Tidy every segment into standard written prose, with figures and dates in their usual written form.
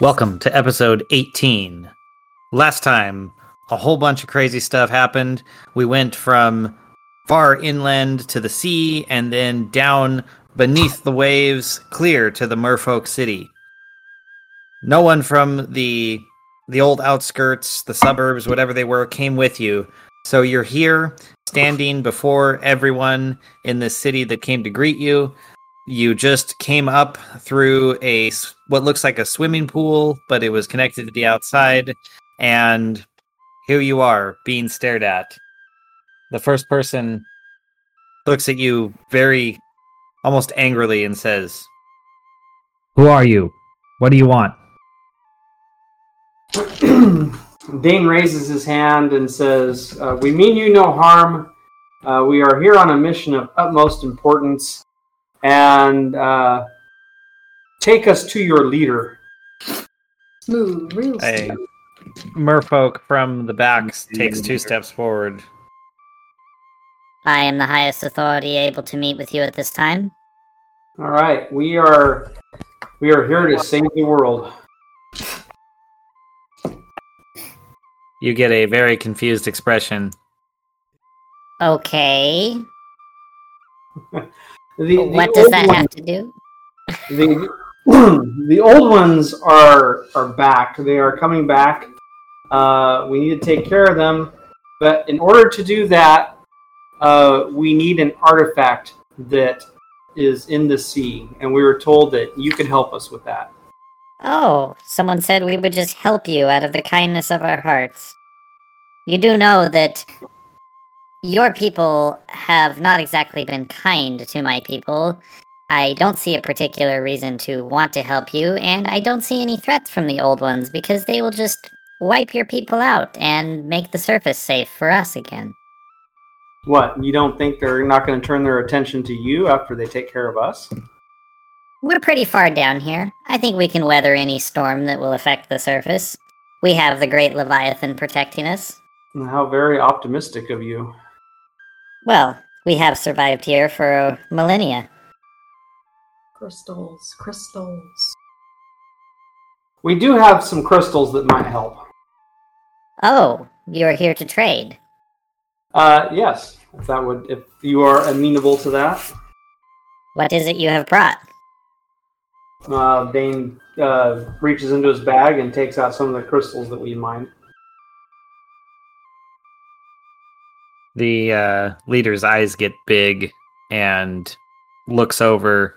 Welcome to episode 18. Last time, a whole bunch of crazy stuff happened. We went from far inland to the sea, and then down beneath the waves, clear to the Merfolk City. No one from the old outskirts, the suburbs, whatever they were, came with you. So you're here, standing before everyone in this city that came to greet you. You just came up through what looks like a swimming pool, but it was connected to the outside, and here you are, being stared at. The first person looks at you very, almost angrily, and says, "Who are you? What do you want?" Dane raises his hand and says, "We mean you no harm. We are here on a mission of utmost importance. And take us to your leader." Smooth, real smooth. Merfolk from the back takes two steps forward. "I am the highest authority able to meet with you at this time." "All right, we are here to save the world." You get a very confused expression. "Okay." What does that have to do? The old ones are back. They are coming back. We need to take care of them. But in order to do that, we need an artifact that is in the sea. And we were told that you could help us with that. "Oh, someone said we would just help you out of the kindness of our hearts. You do know that your people have not exactly been kind to my people. I don't see a particular reason to want to help you, and I don't see any threats from the old ones, because they will just wipe your people out and make the surface safe for us again." "What, you don't think they're not going to turn their attention to you after they take care of us?" "We're pretty far down here. I think we can weather any storm that will affect the surface. We have the great Leviathan protecting us." "How very optimistic of you." "Well, we have survived here for millennia." Crystals. "We do have some crystals that might help." "Oh, you're here to trade?" Yes, if you are amenable to that." "What is it you have brought?" Dane reaches into his bag and takes out some of the crystals that we mined. The leader's eyes get big and looks over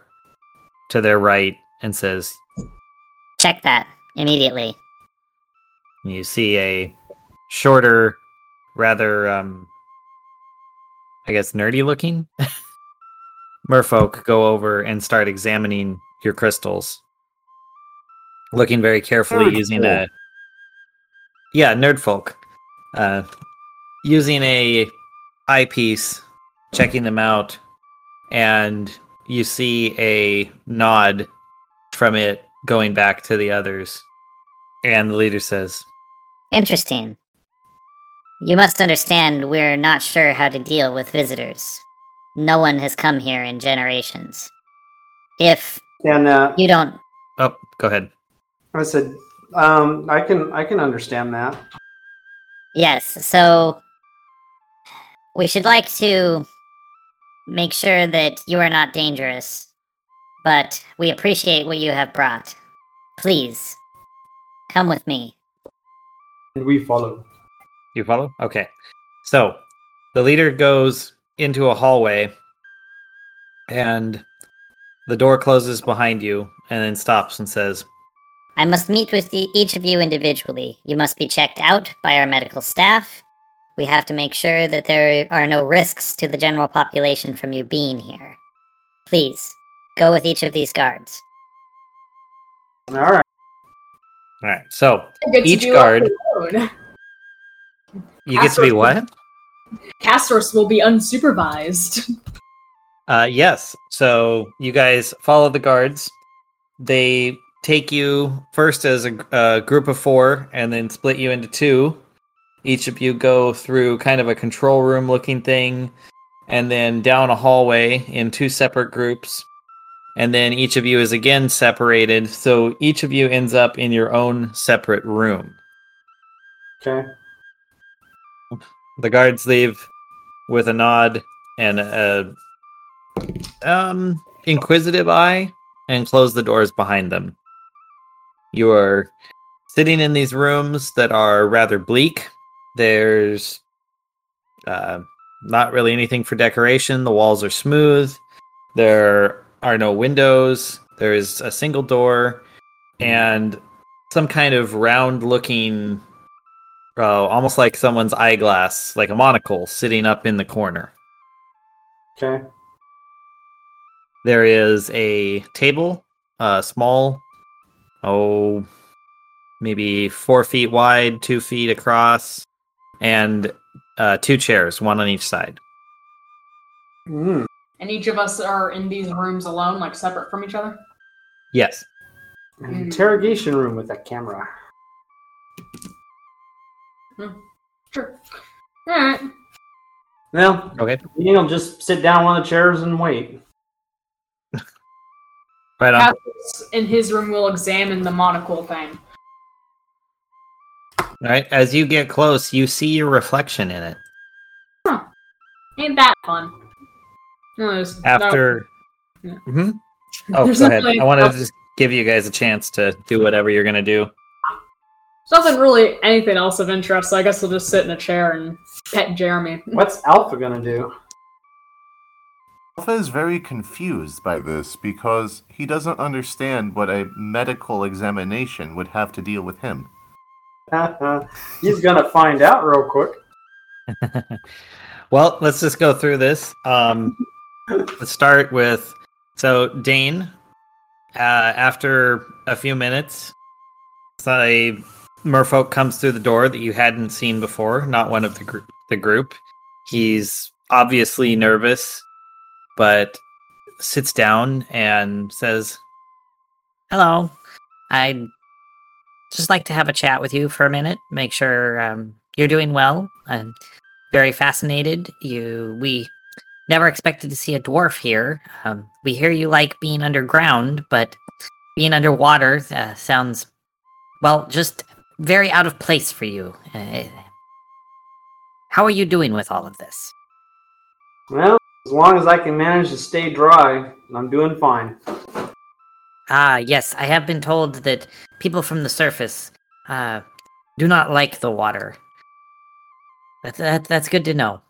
to their right and says, "Check that immediately." You see a shorter, rather, nerdy-looking merfolk go over and start examining your crystals. Looking very carefully, nerdfolk. Using a eyepiece, checking them out, and you see a nod from it going back to the others. And the leader says, "Interesting. You must understand we're not sure how to deal with visitors. No one has come here in generations. If you don't..." "Oh, go ahead." I said, I can understand that." "Yes, so we should like to make sure that you are not dangerous, but we appreciate what you have brought. Please, come with me." "And we follow." "You follow?" Okay. So, the leader goes into a hallway, and the door closes behind you, and then stops and says, "I must meet with each of you individually. You must be checked out by our medical staff. We have to make sure that there are no risks to the general population from you being here. Please, go with each of these guards." All right. So, each guard... You get to be what? Castors will be unsupervised. Yes. So, you guys follow the guards. They take you first as a group of four, and then split you into two. Each of you go through kind of a control room looking thing, and then down a hallway in two separate groups. And then each of you is again separated. So each of you ends up in your own separate room. Okay. The guards leave with a nod and a inquisitive eye and close the doors behind them. You are sitting in these rooms that are rather bleak. There's not really anything for decoration. The walls are smooth. There are no windows. There is a single door and some kind of round-looking, almost like someone's eyeglass, like a monocle, sitting up in the corner. Okay. There is a table, small, maybe 4 feet wide, 2 feet across, and two chairs, one on each side. Mm. And each of us are in these rooms alone, like separate from each other? Yes. An interrogation room with a camera. Sure. All right. Well, okay. You'll just sit down on one of the chairs and wait. Right on. Catholics in his room will examine the monocle thing. All right. As you get close, you see your reflection in it. Huh. Ain't that fun? No, after. No. Mm-hmm. Oh, go ahead. I want to just give you guys a chance to do whatever you're going to do. There's nothing really anything else of interest, so I guess we'll just sit in a chair and pet Jeremy. What's Alpha going to do? Alpha is very confused by this because he doesn't understand what a medical examination would have to deal with him. He's going to find out real quick. Well, let's just go through this. Let's start with... So, Dane, after a few minutes, a merfolk comes through the door that you hadn't seen before, not one of the group. He's obviously nervous, but sits down and says, "Hello. I'd just like to have a chat with you for a minute, make sure you're doing well. I'm very fascinated. We never expected to see a dwarf here. We hear you like being underground, but being underwater sounds, well, just very out of place for you. How are you doing with all of this?" "Well, as long as I can manage to stay dry, I'm doing fine." "Ah, yes, I have been told that people from the surface do not like the water. That's good to know.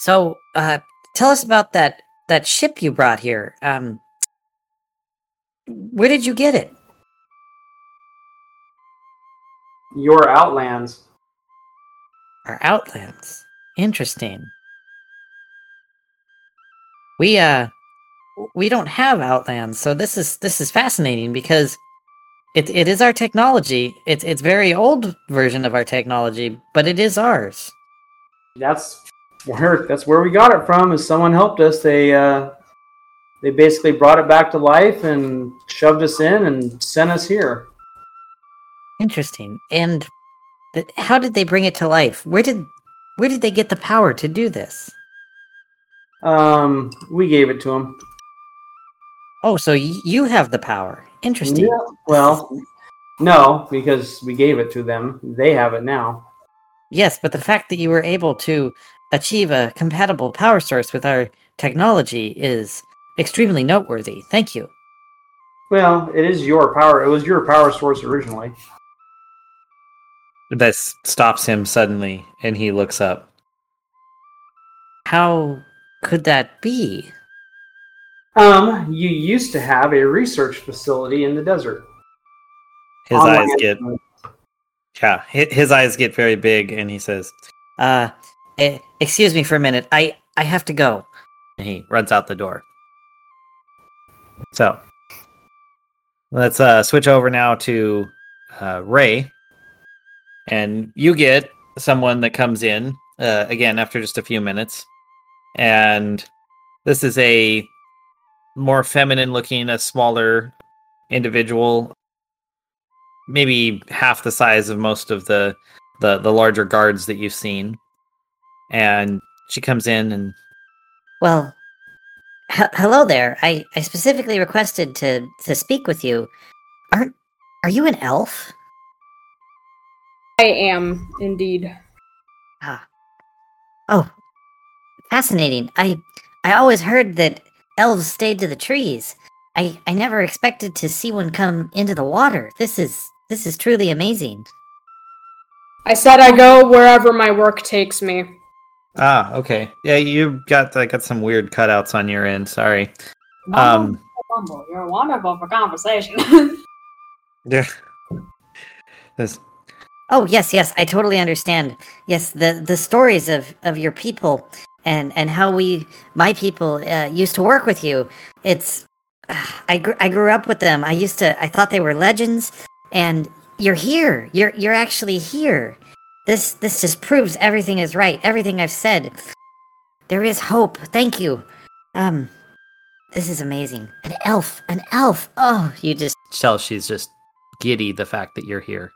So, tell us about that ship you brought here. Where did you get it?" "Your Outlands." "Our Outlands. Interesting. We don't have Outlands, so this is fascinating because it is our technology. It's very old version of our technology, but it is ours." That's where we got it from. Is someone helped us. They basically brought it back to life and shoved us in and sent us here." "Interesting. And how did they bring it to life? Where did they get the power to do this?" We gave it to them." "Oh, so you have the power. Interesting." "Yeah, well, no, because we gave it to them. They have it now." "Yes, but the fact that you were able to achieve a compatible power source with our technology is extremely noteworthy. Thank you." "Well, it is your power. It was your power source originally." That stops him suddenly, and he looks up. "How could that be?" You used to have a research facility in the desert." His eyes get... Yeah, his eyes get very big, and he says, "Excuse me for a minute. I have to go." And he runs out the door. So, let's switch over now to Ray. And you get someone that comes in, again, after just a few minutes. And this is a more feminine-looking, a smaller individual. Maybe half the size of most of the larger guards that you've seen. And she comes in and... "Well, Hello there. I specifically requested to speak with you. Are you an elf? I am, indeed. Ah. Oh. Fascinating. I always heard that elves stayed to the trees. I never expected to see one come into the water. This is truly amazing. I said I go wherever my work takes me. Ah, okay. Yeah, you got some weird cutouts on your end. Sorry. Bumble. You're wonderful for conversation. Yeah. This. Oh, yes, I totally understand. Yes, the stories of your people and how my people used to work with you. It's I grew up with them. I thought they were legends, and you're here. You're actually here. This just proves everything is right. Everything I've said. There is hope. Thank you. This is amazing. An elf. Oh, you just tell she's just giddy the fact that you're here.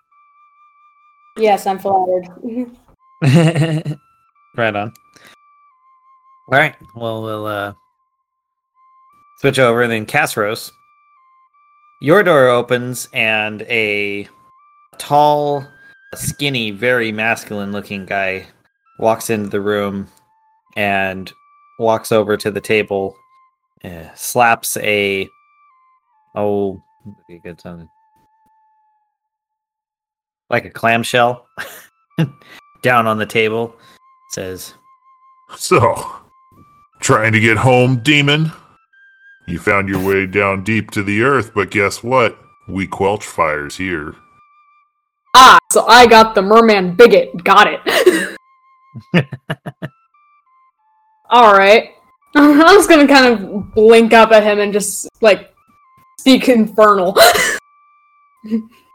Yes, I'm flattered. Right on. All right. Well, we'll switch over and then Casros. Your door opens and a tall, skinny, very masculine-looking guy walks into the room and walks over to the table, slaps a clamshell down on the table, says, "So, trying to get home, demon? You found your way down deep to the earth, but guess what? We quelch fires here." Ah, so I got the merman bigot. Got it. Alright. I'm just gonna kind of blink up at him and just, like, speak infernal.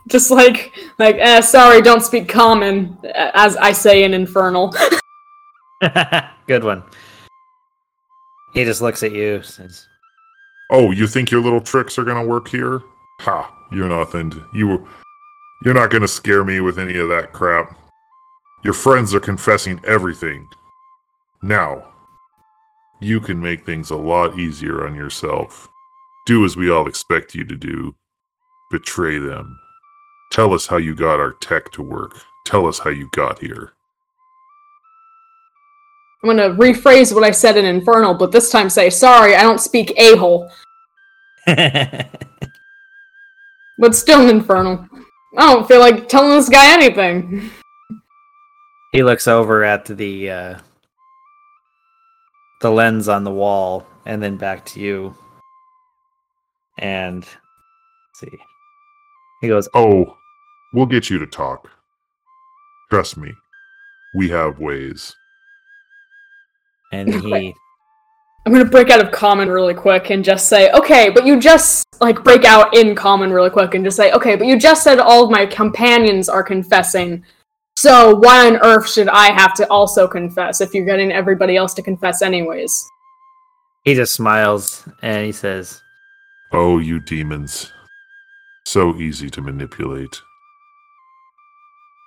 Just like, sorry, don't speak common, as I say in infernal. Good one. He just looks at you, says, "Oh, you think your little tricks are gonna work here? Ha, you're nothing. You're not going to scare me with any of that crap. Your friends are confessing everything. Now, you can make things a lot easier on yourself. Do as we all expect you to do. Betray them. Tell us how you got our tech to work. Tell us how you got here." I'm going to rephrase what I said in Infernal, but this time say, "Sorry, I don't speak a-hole." But still Infernal. I don't feel like telling this guy anything. He looks over at the lens on the wall, and then back to you. And let's see, he goes, "Oh, we'll get you to talk. Trust me, we have ways." And he, I'm gonna break out of common really quick and just say, "Okay, but you just." Like, break out in common really quick and just say, "Okay, but you just said all of my companions are confessing, so why on earth should I have to also confess if you're getting everybody else to confess anyways?" He just smiles, and he says, "Oh, you demons. So easy to manipulate.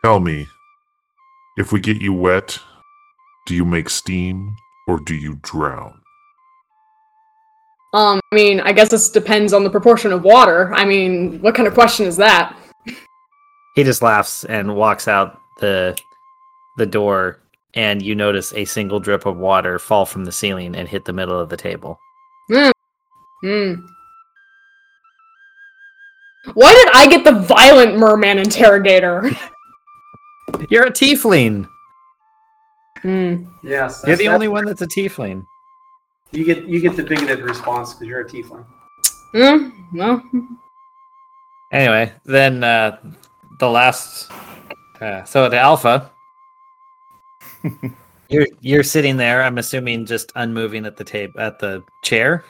Tell me, if we get you wet, do you make steam, or do you drown?" I mean, I guess this depends on the proportion of water. I mean, what kind of question is that? He just laughs and walks out the door, and you notice a single drip of water fall from the ceiling and hit the middle of the table. Why did I get the violent merman interrogator? You're a tiefling. Yes. You're the only one that's a tiefling. You get the bigoted response because you're a tiefling. No. Anyway, then the last. So at Alpha, you're sitting there. I'm assuming just unmoving at the at the chair,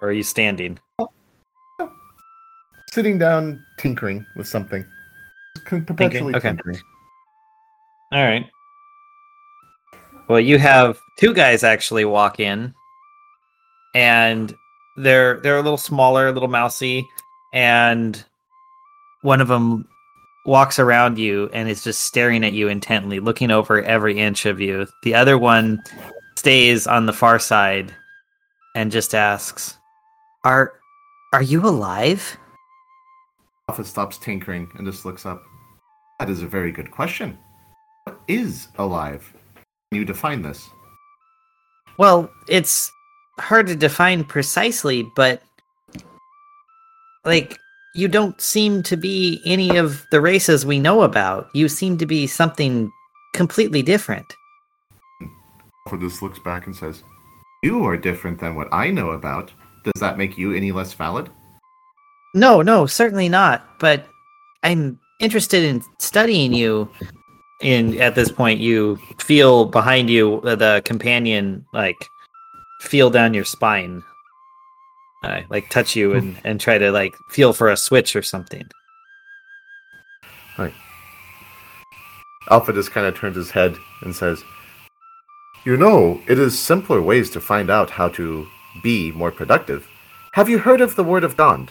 or are you standing? Sitting down, tinkering with something. Perpetually tinkering. All right. Well, you have two guys actually walk in. And they're a little smaller, a little mousy, and one of them walks around you and is just staring at you intently, looking over every inch of you. The other one stays on the far side and just asks, Are you alive? Alpha stops tinkering and just looks up. That is a very good question. What is alive? Can you define this? Well, it's hard to define precisely, but you don't seem to be any of the races we know about. You seem to be something completely different. Alpha just looks back and says, you are different than what I know about. Does that make you any less valid? No, certainly not. But I'm interested in studying you. And at this point, you feel behind you, the companion, feel down your spine. Touch you and try to, feel for a switch or something. Right. Alpha just kind of turns his head and says, it is simpler ways to find out how to be more productive. Have you heard of the word of Gond?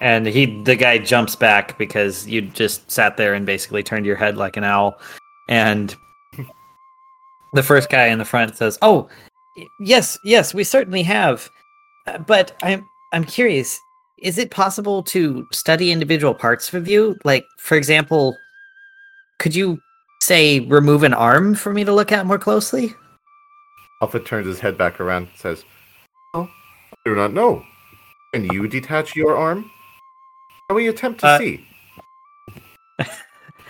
And the guy jumps back because you just sat there and basically turned your head like an owl. And the first guy in the front says, oh, yes, we certainly have. But I'm curious, is it possible to study individual parts of you? For example, could you, say, remove an arm for me to look at more closely? Alpha turns his head back around and says, oh, I do not know. Can you detach your arm? Shall we attempt to see?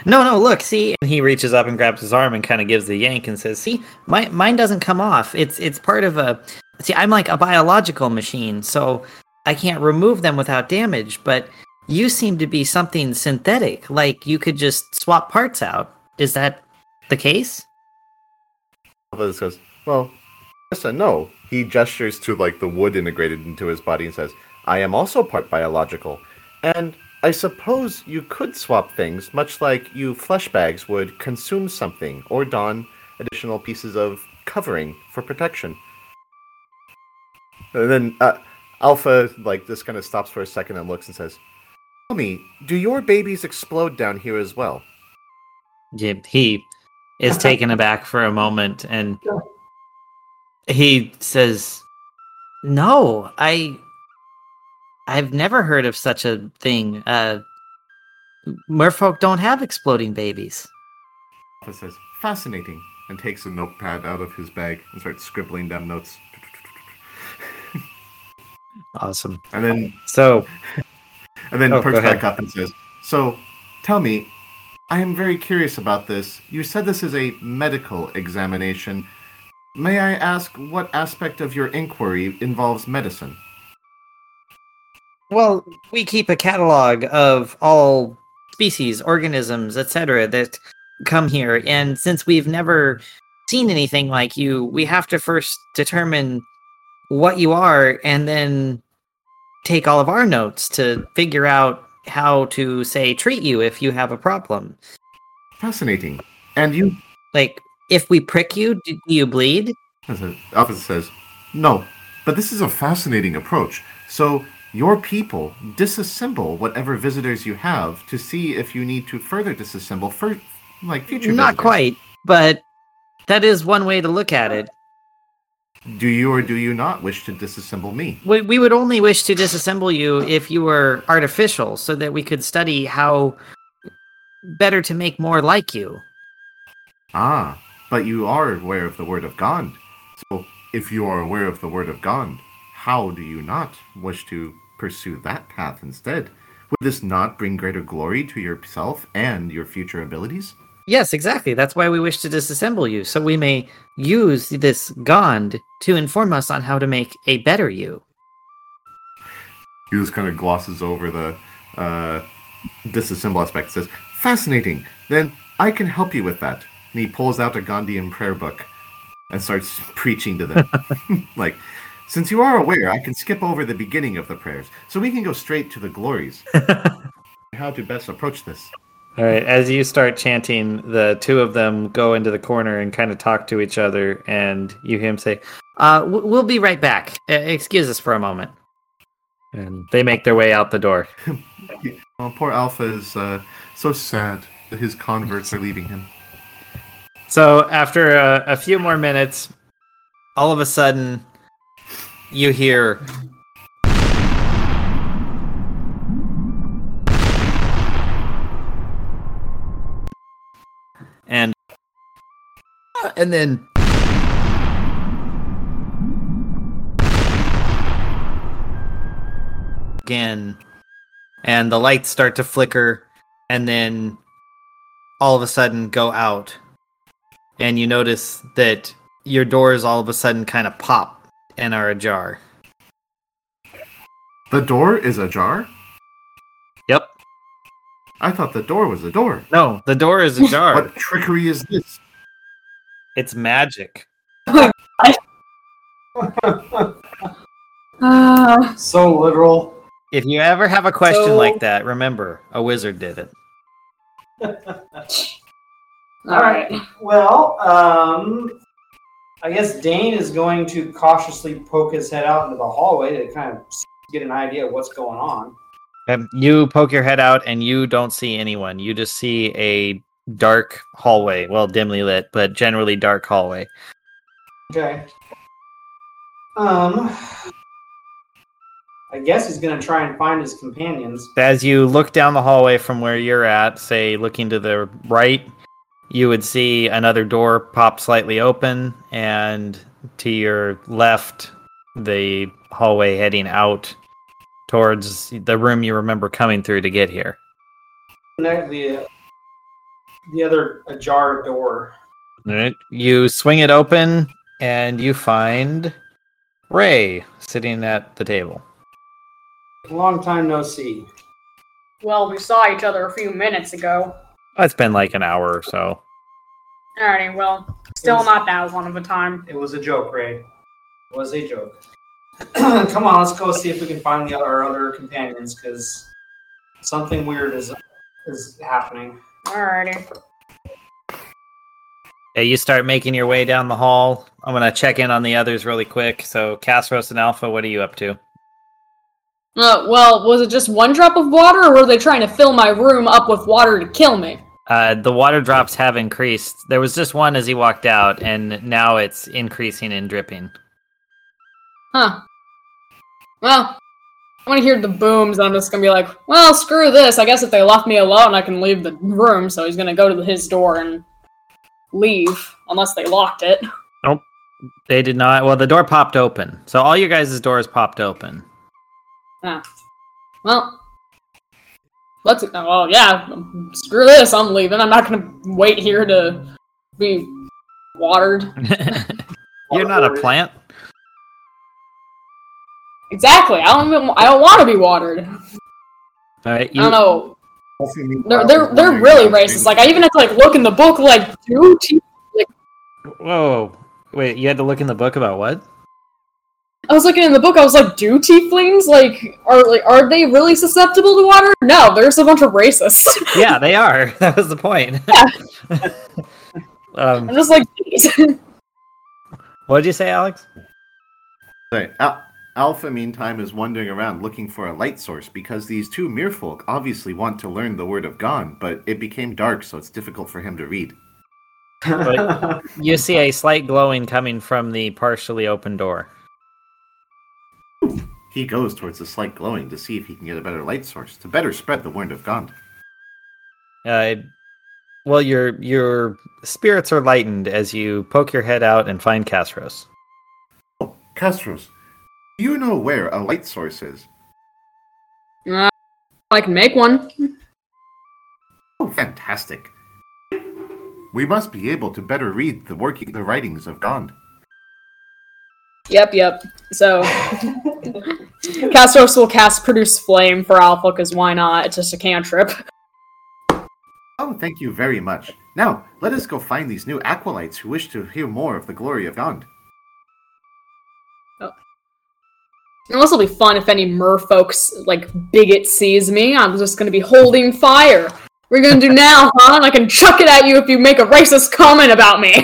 No, look, see? And he reaches up and grabs his arm and kind of gives the yank and says, see, mine doesn't come off. It's part of a... See, I'm like a biological machine, so I can't remove them without damage, but you seem to be something synthetic, like you could just swap parts out. Is that the case? Alpha says, well, yes and no. He gestures to, the wood integrated into his body and says, I am also part biological, and I suppose you could swap things, much like you flesh bags would consume something or don additional pieces of covering for protection. And then Alpha, just kind of stops for a second and looks and says, tell me, do your babies explode down here as well? Yeah, he is taken aback for a moment, and... he says, no, I've never heard of such a thing. Merfolk don't have exploding babies. He says, fascinating, and takes a notepad out of his bag and starts scribbling down notes. Awesome. And then perks back up and says, so tell me, I am very curious about this. You said this is a medical examination. May I ask what aspect of your inquiry involves medicine? Well, we keep a catalog of all species, organisms, etc. that come here, and since we've never seen anything like you, we have to first determine what you are and then take all of our notes to figure out how to, say, treat you if you have a problem. Fascinating. And you... if we prick you, do you bleed? Alpha says, no, but this is a fascinating approach. So your people disassemble whatever visitors you have to see if you need to further disassemble for future visitors. Not quite, but that is one way to look at it. Do you or do you not wish to disassemble me? We would only wish to disassemble you if you were artificial so that we could study how better to make more like you. Ah. But you are aware of the word of Gond. So, if you are aware of the word of Gond, how do you not wish to pursue that path instead? Would this not bring greater glory to yourself and your future abilities? Yes, exactly. That's why we wish to disassemble you, so we may use this Gond to inform us on how to make a better you. He just kind of glosses over the disassemble aspect. Says, fascinating. Then I can help you with that. And he pulls out a Gondian prayer book and starts preaching to them. Since you are aware, I can skip over the beginning of the prayers, so we can go straight to the glories. How to best approach this. All right, as you start chanting, the two of them go into the corner and kind of talk to each other, and you hear him say, we'll be right back. Excuse us for a moment. And they make their way out the door. Oh, poor Alpha is so sad that his converts are leaving him. So after a few more minutes, all of a sudden, you hear... And then... Again. And the lights start to flicker. And then... all of a sudden go out. And you notice that your doors all of a sudden kind of pop and are ajar. The door is ajar? Yep. I thought the door was a door. No, the door is ajar. What trickery is this? It's magic. So literal. If you ever have a question like that, remember, a wizard did it. Alright, well, I guess Dane is going to cautiously poke his head out into the hallway to kind of get an idea of what's going on. You poke your head out and you don't see anyone. You just see a dark hallway. Well, dimly lit, but generally dark hallway. Okay. I guess he's going to try and find his companions. As you look down the hallway from where you're at, say, looking to the right, you would see another door pop slightly open, and to your left, the hallway heading out towards the room you remember coming through to get here. The other ajar door. All right. You swing it open, and you find Ray sitting at the table. Long time no see. Well, we saw each other a few minutes ago. It's been like an hour or so. Alrighty, well, still not that long of a time. It was a joke, Ray. It was a joke. Come on, let's go see if we can find our other companions, because something weird is happening. Alrighty. Yeah, you start making your way down the hall. I'm going to check in on the others really quick. So, Casros and Alpha, what are you up to? Well, was it just one drop of water, or were they trying to fill my room up with water to kill me? The water drops have increased. There was just one as he walked out, and now it's increasing and dripping. Huh. Well, when I hear the booms, I'm just going to be like, well, screw this. I guess if they left me alone, I can leave the room, so he's going to go to his door and leave, unless they locked it. Nope. They did not. Well, the door popped open. So all your guys' doors popped open. Ah. Well, screw this, I'm leaving. I'm not gonna wait here to be watered. You're not a plant. Exactly, I don't want to be watered. All right, I don't know. They're really racist. Like, I even had to look in the book, Whoa, wait, you had to look in the book about what? I was looking in the book, I was like, do tieflings, are they really susceptible to water? No, they're just a bunch of racists. Yeah, they are. That was the point. Yeah. I'm just like, jeez. What did you say, Alex? Sorry. Alpha, meantime, is wandering around looking for a light source, because these two merfolk obviously want to learn the word of God, but it became dark, so it's difficult for him to read. But you see a slight glowing coming from the partially open door. He goes towards the slight glowing to see if he can get a better light source to better spread the word of God. Well, your spirits are lightened as you poke your head out and find Casros. Oh, Casros, do you know where a light source is? I can make one. Oh, fantastic. We must be able to better read the writings of God. Yep. So, Castos will cast Produce Flame for Alpha, because why not? It's just a cantrip. Oh, thank you very much. Now, let us go find these new Aquilites who wish to hear more of the glory of God. Oh. And this will be fun if any merfolks, bigot sees me. I'm just going to be holding fire. What are you going to do now, huh? And I can chuck it at you if you make a racist comment about me.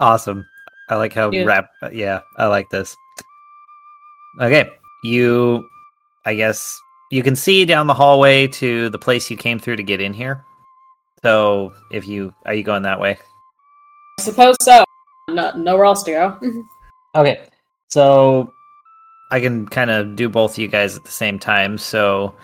Awesome. I like how rap... Yeah, I like this. Okay, I guess you can see down the hallway to the place you came through to get in here. So, are you going that way? I suppose so. nowhere else to go. Okay, so I can kind of do both of you guys at the same time. So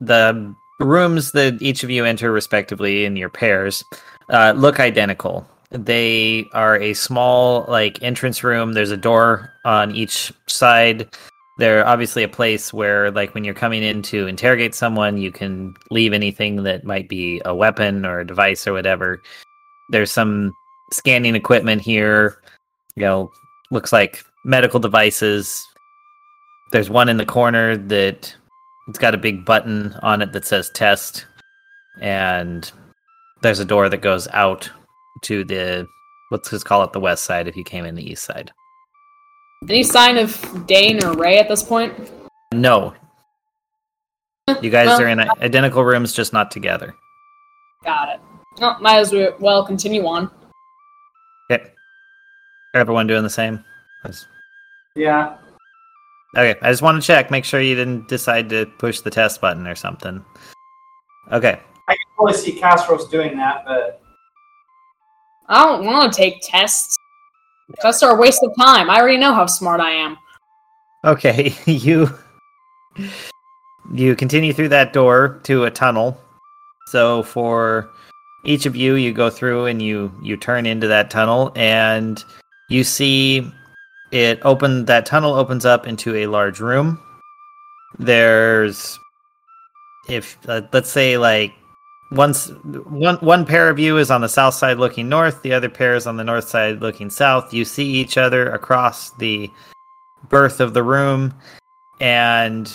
the rooms that each of you enter respectively in your pairs look identical. They are a small entrance room. There's a door on each side. They're obviously a place where, when you're coming in to interrogate someone, you can leave anything that might be a weapon or a device or whatever. There's some scanning equipment here. Looks like medical devices. There's one in the corner that it's got a big button on it that says test. And there's a door that goes out to the, let's just call it the west side if you came in the east side. Any sign of Dane or Ray at this point? No. You guys are in identical rooms, just not together. Got it. Well, might as well continue on. Okay. Everyone doing the same? Yeah. Okay, I just want to check. Make sure you didn't decide to push the test button or something. Okay. I can totally see Castro's doing that, but... I don't want to take tests. That's our waste of time. I already know how smart I am. Okay, you continue through that door to a tunnel. So for each of you, you go through and you turn into that tunnel, and you see it open. That tunnel opens up into a large room. There's, let's say One pair of you is on the south side looking north, the other pair is on the north side looking south. You see each other across the berth of the room, and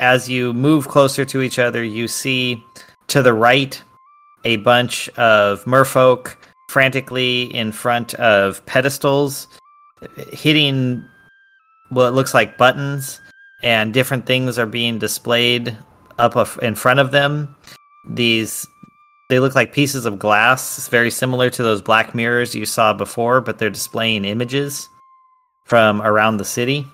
as you move closer to each other, you see to the right a bunch of merfolk frantically in front of pedestals, hitting what looks like buttons, and different things are being displayed up in front of them. They look like pieces of glass. It's very similar to those black mirrors you saw before, but they're displaying images from around the city.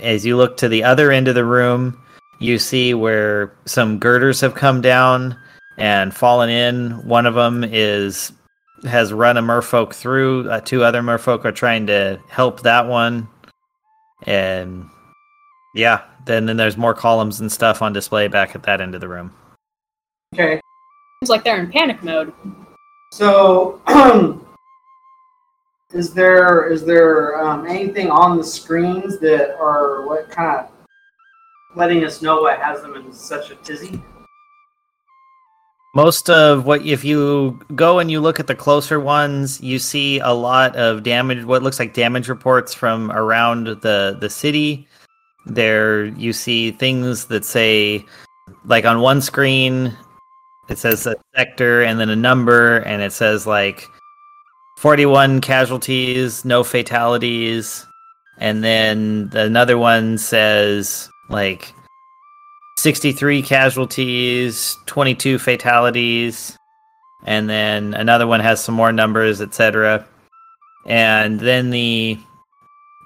As you look to the other end of the room, you see where some girders have come down and fallen in. One of them has run a merfolk through. Two other merfolk are trying to help that one. And yeah, then there's more columns and stuff on display back at that end of the room. Okay. Seems like they're in panic mode. So, is there anything on the screens that are what kind of letting us know what has them in such a tizzy? Most of what, if you go and you look at the closer ones, you see a lot of damage. What looks like damage reports from around the city. There, you see things that say, on one screen, it says a sector and then a number, and it says 41 casualties, no fatalities, and then another one says 63 casualties, 22 fatalities, and then another one has some more numbers, etc. And then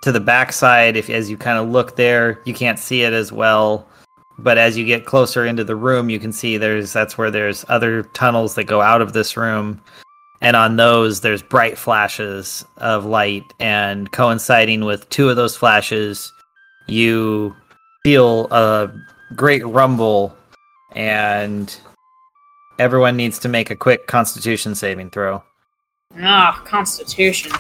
to the backside, as you kind of look there, you can't see it as well. But as you get closer into the room, you can see that's where there's other tunnels that go out of this room. And on those, there's bright flashes of light. And coinciding with two of those flashes, you feel a great rumble. And everyone needs to make a quick Constitution saving throw. Constitution.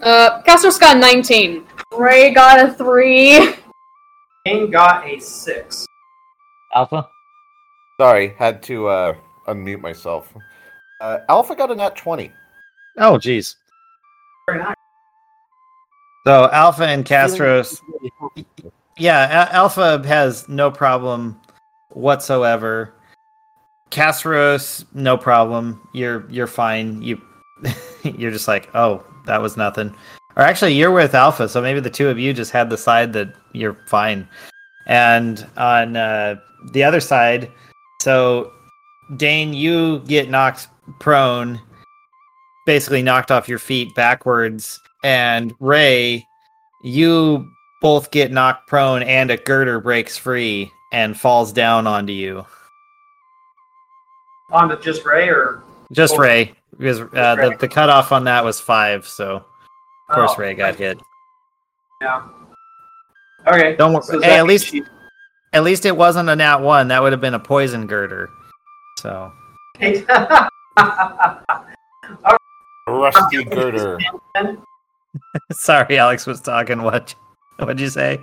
Castor's got 19. Ray got a 3. Dane got a 6. Alpha? Sorry, had to unmute myself. Alpha got a nat 20. Oh, jeez. Very nice. So Alpha and Castros... Yeah, Alpha has no problem whatsoever. Castros, no problem. You're fine. You're just oh, that was nothing. Or actually, you're with Alpha, so maybe the two of you just had the side that you're fine. And on the other side, so Dane, you get knocked prone, basically knocked off your feet backwards. And Ray, you both get knocked prone and a girder breaks free and falls down onto you. Onto just Ray? Ray. Because the cutoff on that was 5, so of course Ray got hit. Yeah. Okay. Don't worry. So hey, at least it wasn't a nat 1. That would have been a poison girder. So. Rusty girder. Sorry, Alex was talking. What'd you say?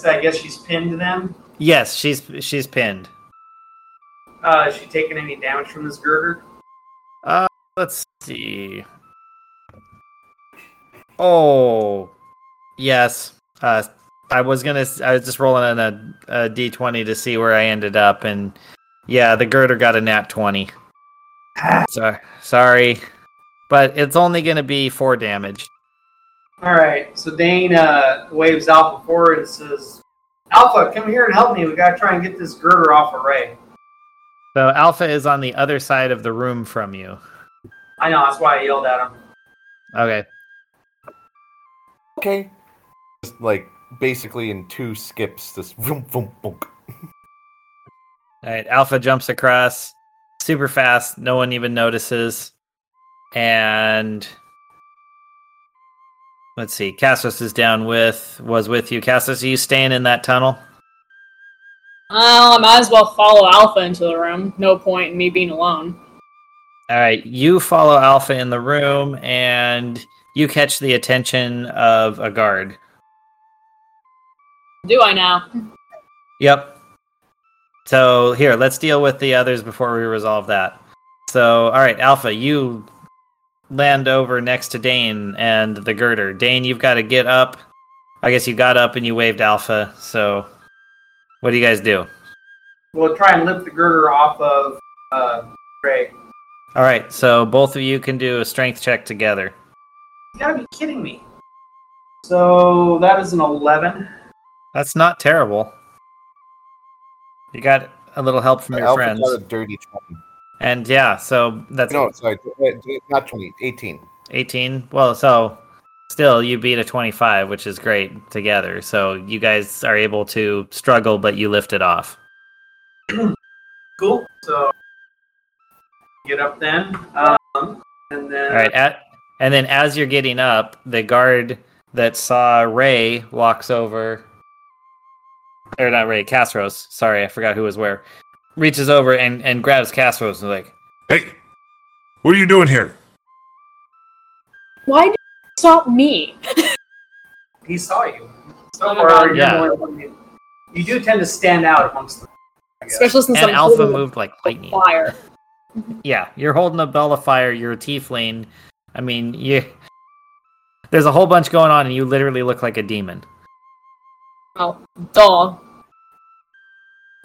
So I guess she's pinned to them? Yes, she's pinned. Is she taking any damage from this girder? Let's see. Oh, yes. I was just rolling on a d20 to see where I ended up, and yeah, the girder got a nat 20. Sorry. But it's only going to be 4 damage. Alright, so Dane waves Alpha forward and says, Alpha, come here and help me. We got to try and get this girder off of Ray. So Alpha is on the other side of the room from you. I know, that's why I yelled at him. Okay. Just like, basically in 2 skips, this vroom, vroom, vroom. Alright, Alpha jumps across super fast. No one even notices. And let's see. Cassus is was with you. Cassus, are you staying in that tunnel? I might as well follow Alpha into the room. No point in me being alone. All right. You follow Alpha in the room, and you catch the attention of a guard. Do I now? Yep. So, here, let's deal with the others before we resolve that. So, all right, Alpha, you land over next to Dane and the girder. Dane, you've got to get up. I guess you got up and you waved Alpha, so what do you guys do? We'll try and lift the girder off of Ray. All right, so both of you can do a strength check together. You gotta be kidding me. So that is an 11. That's not terrible. You got a little help from your friends. Alpha got a dirty 20. And yeah, so that's... No, sorry, not 20, 18. 18? Well, so still you beat a 25, which is great together. So you guys are able to struggle, but you lift it off. Cool. So get up then. And then... All right, and then as you're getting up, the guard that saw Ray walks over... Or not Ray, Casros. Sorry, I forgot who was where. Reaches over and grabs Casros and like, hey, what are you doing here? Why did you stop me? He saw you. So far, you do tend to stand out amongst them. Especially since Alpha moved like lightning. Fire. Yeah, you're holding a ball of fire. You're a tiefling. I mean, there's a whole bunch going on, and you literally look like a demon. Oh, duh.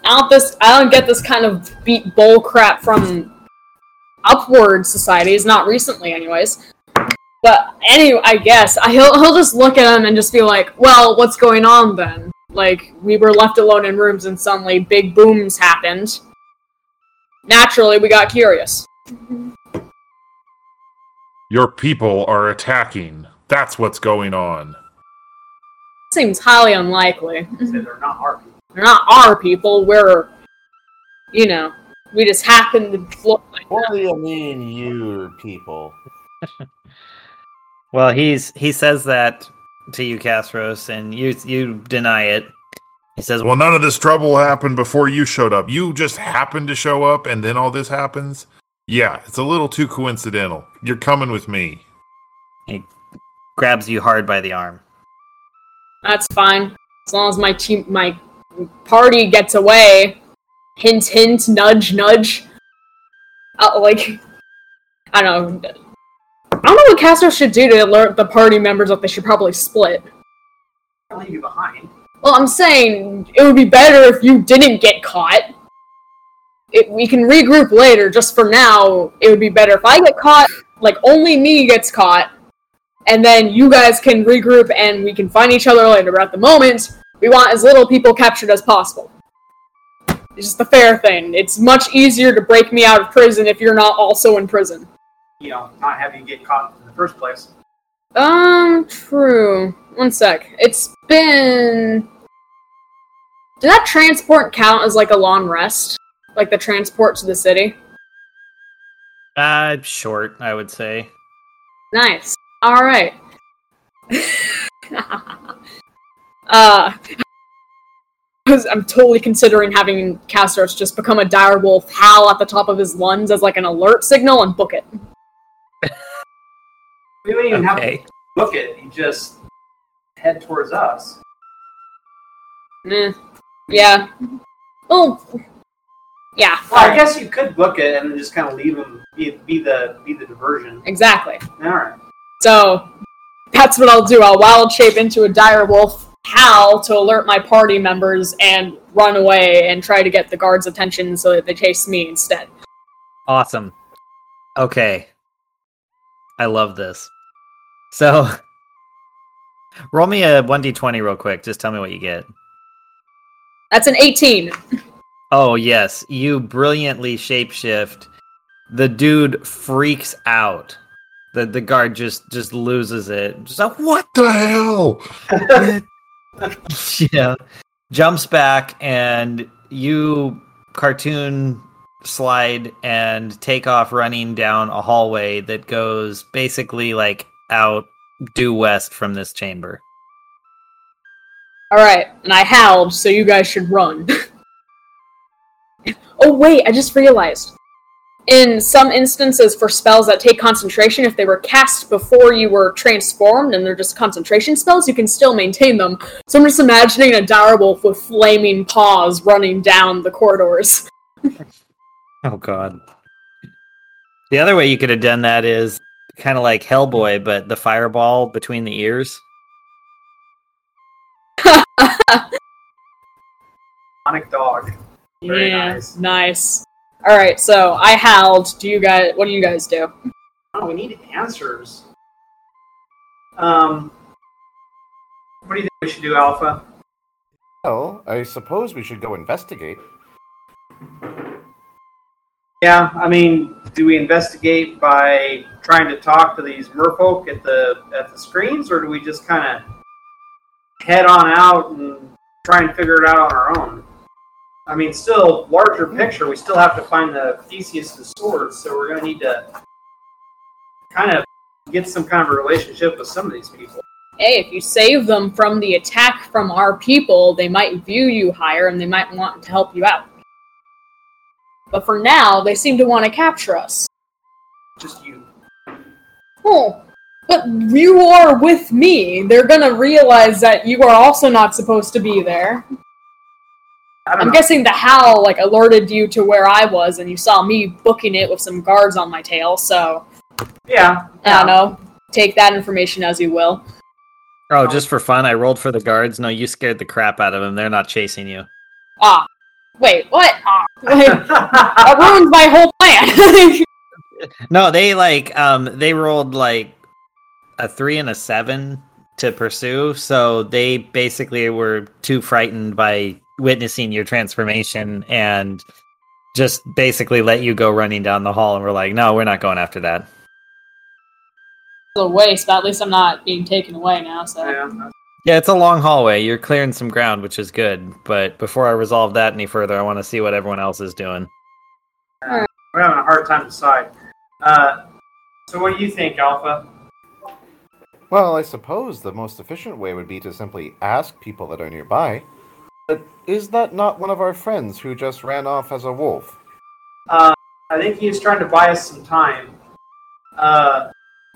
I don't get this kind of bull crap from upward societies, not recently anyways. But anyway, I guess he'll just look at him and just be like, well, what's going on then? Like, we were left alone in rooms and suddenly big booms happened. Naturally, we got curious. Your people are attacking. That's what's going on. Seems highly unlikely. They're not our people. They're not our people. We're, we just happen to look like that. What do you mean, your people? Well, he says that to you, Casros, and you deny it. He says, well, none of this trouble happened before you showed up. You just happened to show up, and then all this happens? Yeah, it's a little too coincidental. You're coming with me. He grabs you hard by the arm. That's fine. As long as my party gets away. Hint, hint, nudge, nudge. I don't know what Castor should do to alert the party members that they should probably split. I'll leave you behind. Well, I'm saying it would be better if you didn't get caught. We can regroup later. Just for now, it would be better if I get caught. Like, only me gets caught. And then you guys can regroup and we can find each other later. But at the moment, we want as little people captured as possible. It's just the fair thing. It's much easier to break me out of prison if you're not also in prison. Not have you get caught in the first place. True. One sec. It's been... Did that transport count as, like, a long rest? Like, the transport to the city? Short, I would say. Nice. All right. I'm totally considering having Castor's just become a dire wolf, howl at the top of his lungs as like an alert signal, and book it. We don't even have to book it. You just head towards us. Yeah. Well, yeah. Well, I guess you could book it and then just kind of leave him be the diversion. Exactly. All right. So that's what I'll do. I'll wild shape into a dire wolf, howl to alert my party members, and run away and try to get the guards' attention so that they chase me instead. Awesome. Okay. I love this. So, roll me a 1d20 real quick. Just tell me what you get. That's an 18. Oh, yes. You brilliantly shapeshift. The dude freaks out. The guard just loses it. Just like, what the hell? Yeah. Jumps back, and you cartoon slide and take off running down a hallway that goes basically like out due west from this chamber. All right, and I howled, so you guys should run. Oh wait, I just realized. In some instances for spells that take concentration, if they were cast before you were transformed and they're just concentration spells, you can still maintain them. So I'm just imagining a direwolf with flaming paws running down the corridors. Oh god. The other way you could have done that is kind of like Hellboy, but the fireball between the ears. Sonic dog. Very nice. Nice. All right, so I howled. What do you guys do? Oh, we need answers. What do you think we should do, Alpha? Well, I suppose we should go investigate. Yeah, I mean, do we investigate by trying to talk to these merfolk at the screens, or do we just kind of head on out and try and figure it out on our own? I mean, still, larger picture, we still have to find the Theseus' sword, so we're going to need to kind of get some kind of a relationship with some of these people. Hey, if you save them from the attack from our people, they might view you higher and they might want to help you out. But for now, they seem to want to capture us. Just you. Oh, but you are with me. They're going to realize that you are also not supposed to be there. I'm guessing the howl like alerted you to where I was, and you saw me booking it with some guards on my tail, so... Yeah. I don't know. Take that information as you will. Oh, just for fun, I rolled for the guards. No, you scared the crap out of them. They're not chasing you. Ah. Wait, what? That ruined my whole plan. No, they they rolled like a 3 and a 7 to pursue, so they basically were too frightened by witnessing your transformation and just basically let you go running down the hall, and we're like, no, we're not going after that. It's a waste, but at least I'm not being taken away now, so... Yeah, it's a long hallway. You're clearing some ground, which is good. But before I resolve that any further, I want to see what everyone else is doing. We're having a hard time deciding. So what do you think, Alpha? Well, I suppose the most efficient way would be to simply ask people that are nearby. But is that not one of our friends who just ran off as a wolf? I think he was trying to buy us some time.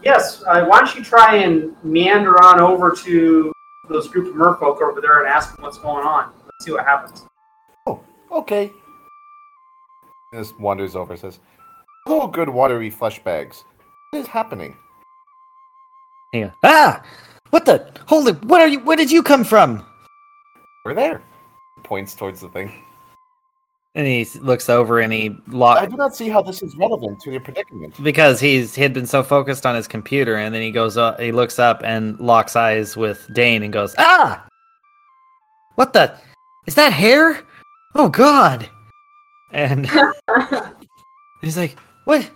Yes, why don't you try and meander on over to those group of merfolk over there and ask them what's going on. Let's see what happens. Oh, okay. Just wanders over and says, "Hello, good watery flesh bags. What is happening?" Hang on. Ah! What the? Holy! What are you? Where did you come from? We're there. Points towards the thing. And he looks over and he locks. I do not see how this is relevant to your predicament. Because he had been so focused on his computer, and then he goes up, he looks up and locks eyes with Dane and goes, "Ah! What the? Is that hair? Oh god!" And he's like, "What?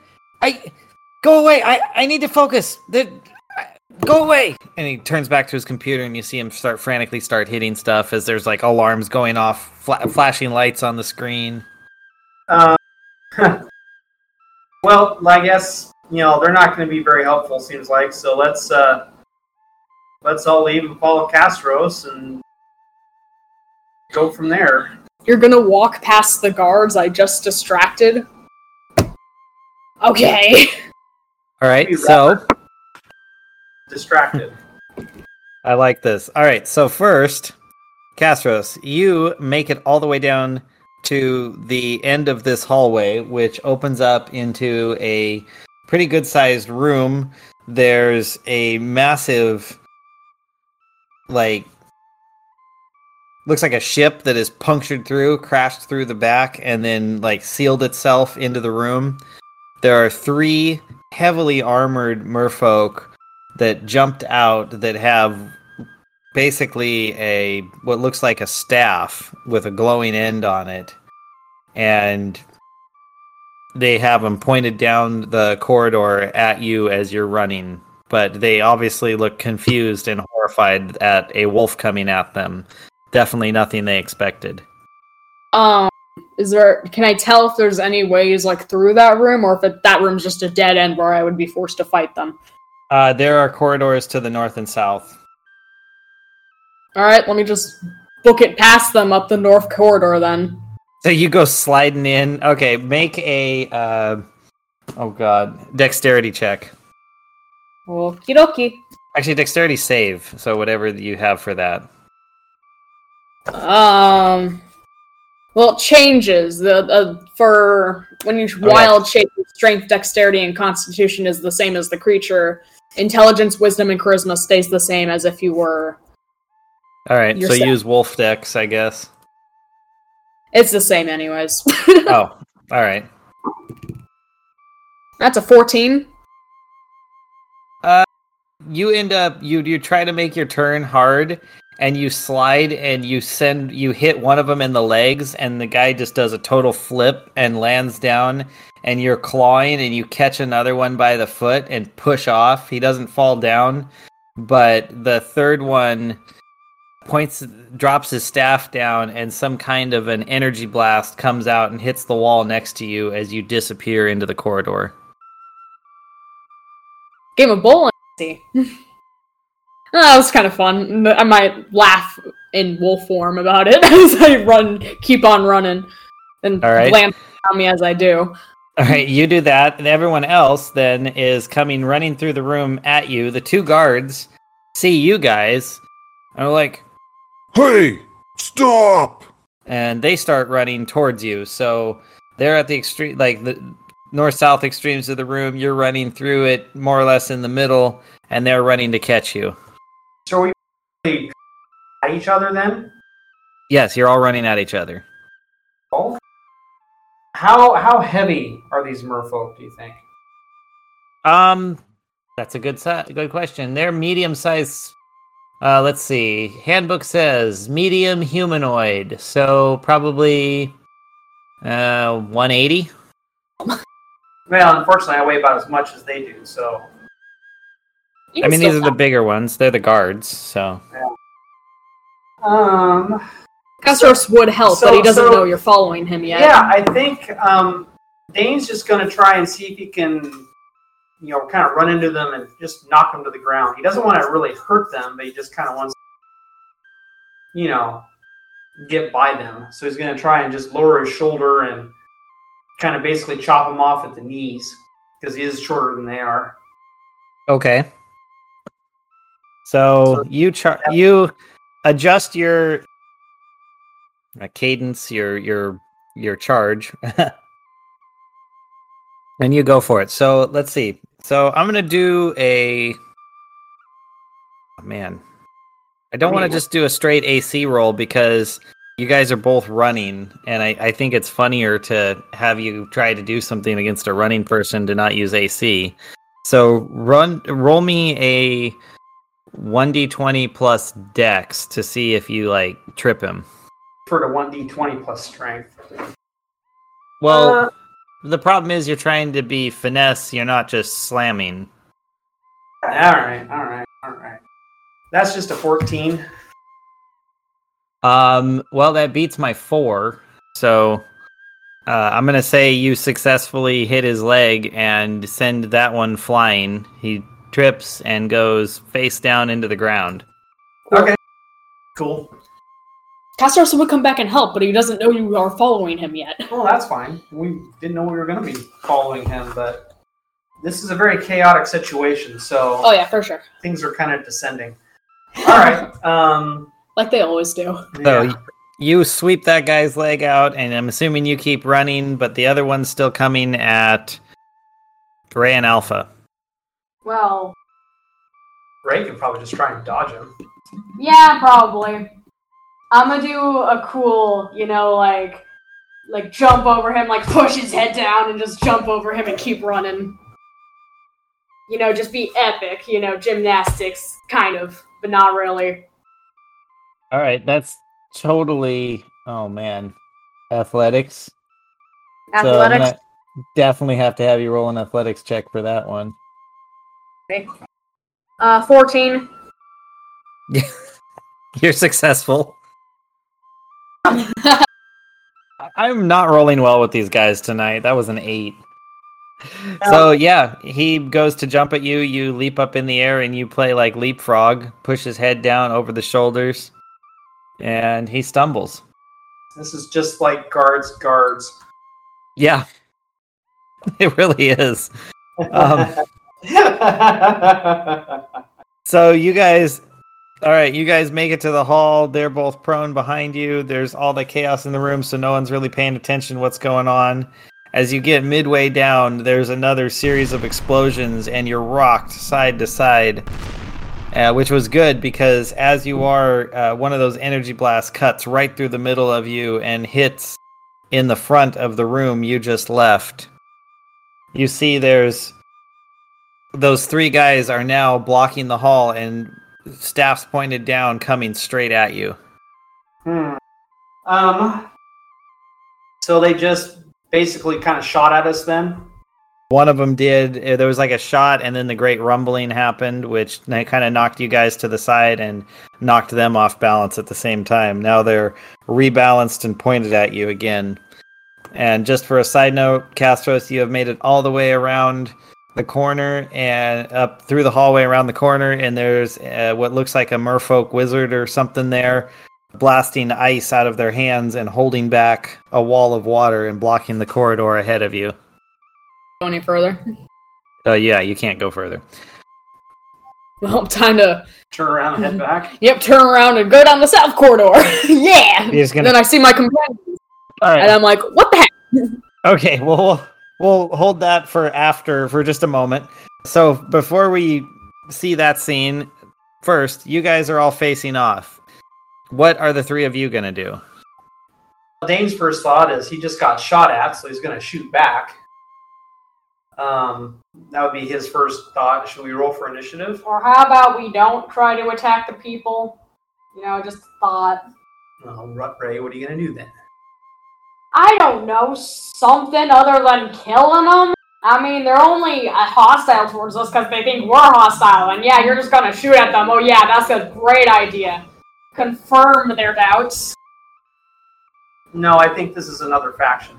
Go away! I need to focus! Go away!" And he turns back to his computer, and you see him frantically start hitting stuff as there's like alarms going off, flashing lights on the screen. Well, I guess, you know, they're not going to be very helpful, seems like. So let's all leave and follow Castros and go from there. You're going to walk past the guards I just distracted? Okay. All right, so... distracted. I like this. All right, so first, Castros, you make it all the way down to the end of this hallway, which opens up into a pretty good-sized room. There's a massive, like, looks like a ship that is punctured through, crashed through the back, and then, like, sealed itself into the room. There are three heavily armored merfolk that jumped out that have basically a what looks like a staff with a glowing end on it, and they have them pointed down the corridor at you as you're running, but they obviously look confused and horrified at a wolf coming at them. Definitely nothing they expected. Can I tell if there's any ways like through that room, or if that room's just a dead end where I would be forced to fight them? There are corridors to the north and south. Alright, let me just book it past them up the north corridor, then. So you go sliding in. Okay, make a, dexterity check. Okie dokie. Actually, dexterity save, so whatever you have for that. Well, it changes. For when you wild shape, strength, dexterity, and constitution is the same as the creature. Intelligence, wisdom, and charisma stays the same as if you were... Alright, so use wolf decks, I guess. It's the same anyways. Oh, alright. That's a 14. You end up, you try to make your turn hard, and you slide, and you hit one of them in the legs, and the guy just does a total flip and lands down, and you're clawing, and you catch another one by the foot and push off. He doesn't fall down, but the third one... drops his staff down, and some kind of an energy blast comes out and hits the wall next to you as you disappear into the corridor. Game of bowling. That was kind of fun. I might laugh in wolf form about it as I keep on running, and glance on me as I do. All right, you do that, and everyone else then is coming running through the room at you. The two guards see you guys, and are like, "Hey! Stop!" And they start running towards you. So they're at the extreme, like the north-south extremes of the room. You're running through it more or less in the middle, and they're running to catch you. So are we at each other then? Yes, you're all running at each other. Oh. How heavy are these merfolk, do you think? That's a good question. They're medium-sized. Let's see. Handbook says medium humanoid, so probably 180. Well, unfortunately, I weigh about as much as they do, so... these are the bigger ones. They're the guards, so... Yeah. Castros would help, but he doesn't know you're following him yet. Yeah, I think Dane's just going to try and see if he can... you know, kind of run into them and just knock them to the ground. He doesn't want to really hurt them, but he just kind of wants to, you know, get by them. So he's going to try and just lower his shoulder and kind of basically chop them off at the knees, because he is shorter than they are. Okay. So you adjust your cadence, your charge, and you go for it. So let's see. So I'm going to do a... Oh, man. I don't want to just do a straight AC roll, because you guys are both running, and I think it's funnier to have you try to do something against a running person to not use AC. So roll me a 1d20 plus dex to see if you, like, trip him. For the 1d20 plus strength. Well... the problem is you're trying to be finesse, you're not just slamming. Alright. That's just a 14. Well, that beats my 4, so I'm going to say you successfully hit his leg and send that one flying. He trips and goes face down into the ground. Okay. Cool. Castor also would come back and help, but he doesn't know you are following him yet. Well, that's fine. We didn't know we were going to be following him, but this is a very chaotic situation, so... Oh, yeah, for sure. Things are kind of descending. All right. Like they always do. Yeah. So you sweep that guy's leg out, and I'm assuming you keep running, but the other one's still coming at Ray and Alpha. Well... Ray can probably just try and dodge him. Yeah, probably. I'm gonna do a cool, like jump over him, like push his head down and just jump over him and keep running. Just be epic, gymnastics, kind of, but not really. All right, that's totally, oh man, athletics. So I'm gonna definitely have to have you roll an athletics check for that one. Okay. 14. You're successful. I'm not rolling well with these guys tonight. That was an 8. So yeah, he goes to jump at you. You leap up in the air and you play like leapfrog. Push his head down over the shoulders, and he stumbles. This is just like guards. Yeah, it really is. So you guys. All right, you guys make it to the hall. They're both prone behind you. There's all the chaos in the room, so no one's really paying attention to what's going on. As you get midway down, there's another series of explosions, and you're rocked side to side, which was good because as you are, one of those energy blasts cuts right through the middle of you and hits in the front of the room you just left. You see there's... Those three guys are now blocking the hall, and... Staffs pointed down, coming straight at you. So they just basically kind of shot at us then? One of them did. There was like a shot, and then the great rumbling happened, which kind of knocked you guys to the side and knocked them off balance at the same time. Now they're rebalanced and pointed at you again. And just for a side note, Castros, you have made it all the way around... the corner and up through the hallway around the corner, and there's what looks like a merfolk wizard or something there blasting ice out of their hands and holding back a wall of water and blocking the corridor ahead of you. Go any further? Yeah, you can't go further. Well, time to... Turn around and head back? Yep, turn around and go down the south corridor! Yeah! Then I see my companions. All right. And I'm like, what the heck? Okay, well... We'll hold that for just a moment. So before we see that scene, first, you guys are all facing off. What are the three of you going to do? Dane's first thought is he just got shot at, so he's going to shoot back. That would be his first thought. Should we roll for initiative? Or how about we don't try to attack the people? Just a thought. Well, Rutray, what are you going to do then? I don't know, something other than killing them? I mean, they're only hostile towards us because they think we're hostile, and yeah, you're just gonna shoot at them. Oh yeah, that's a great idea. Confirm their doubts. No, I think this is another faction.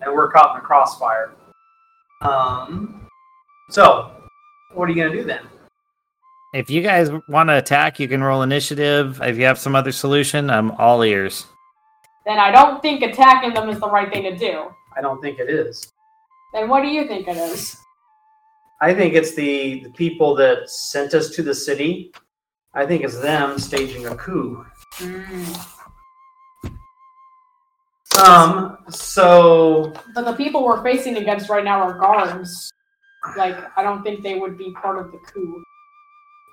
And we're caught in the crossfire. So, what are you gonna do then? If you guys want to attack, you can roll initiative. If you have some other solution, I'm all ears. Then I don't think attacking them is the right thing to do. I don't think it is. Then what do you think it is? I think it's the people that sent us to the city. I think it's them staging a coup. So... But the people we're facing against right now are guards. I don't think they would be part of the coup.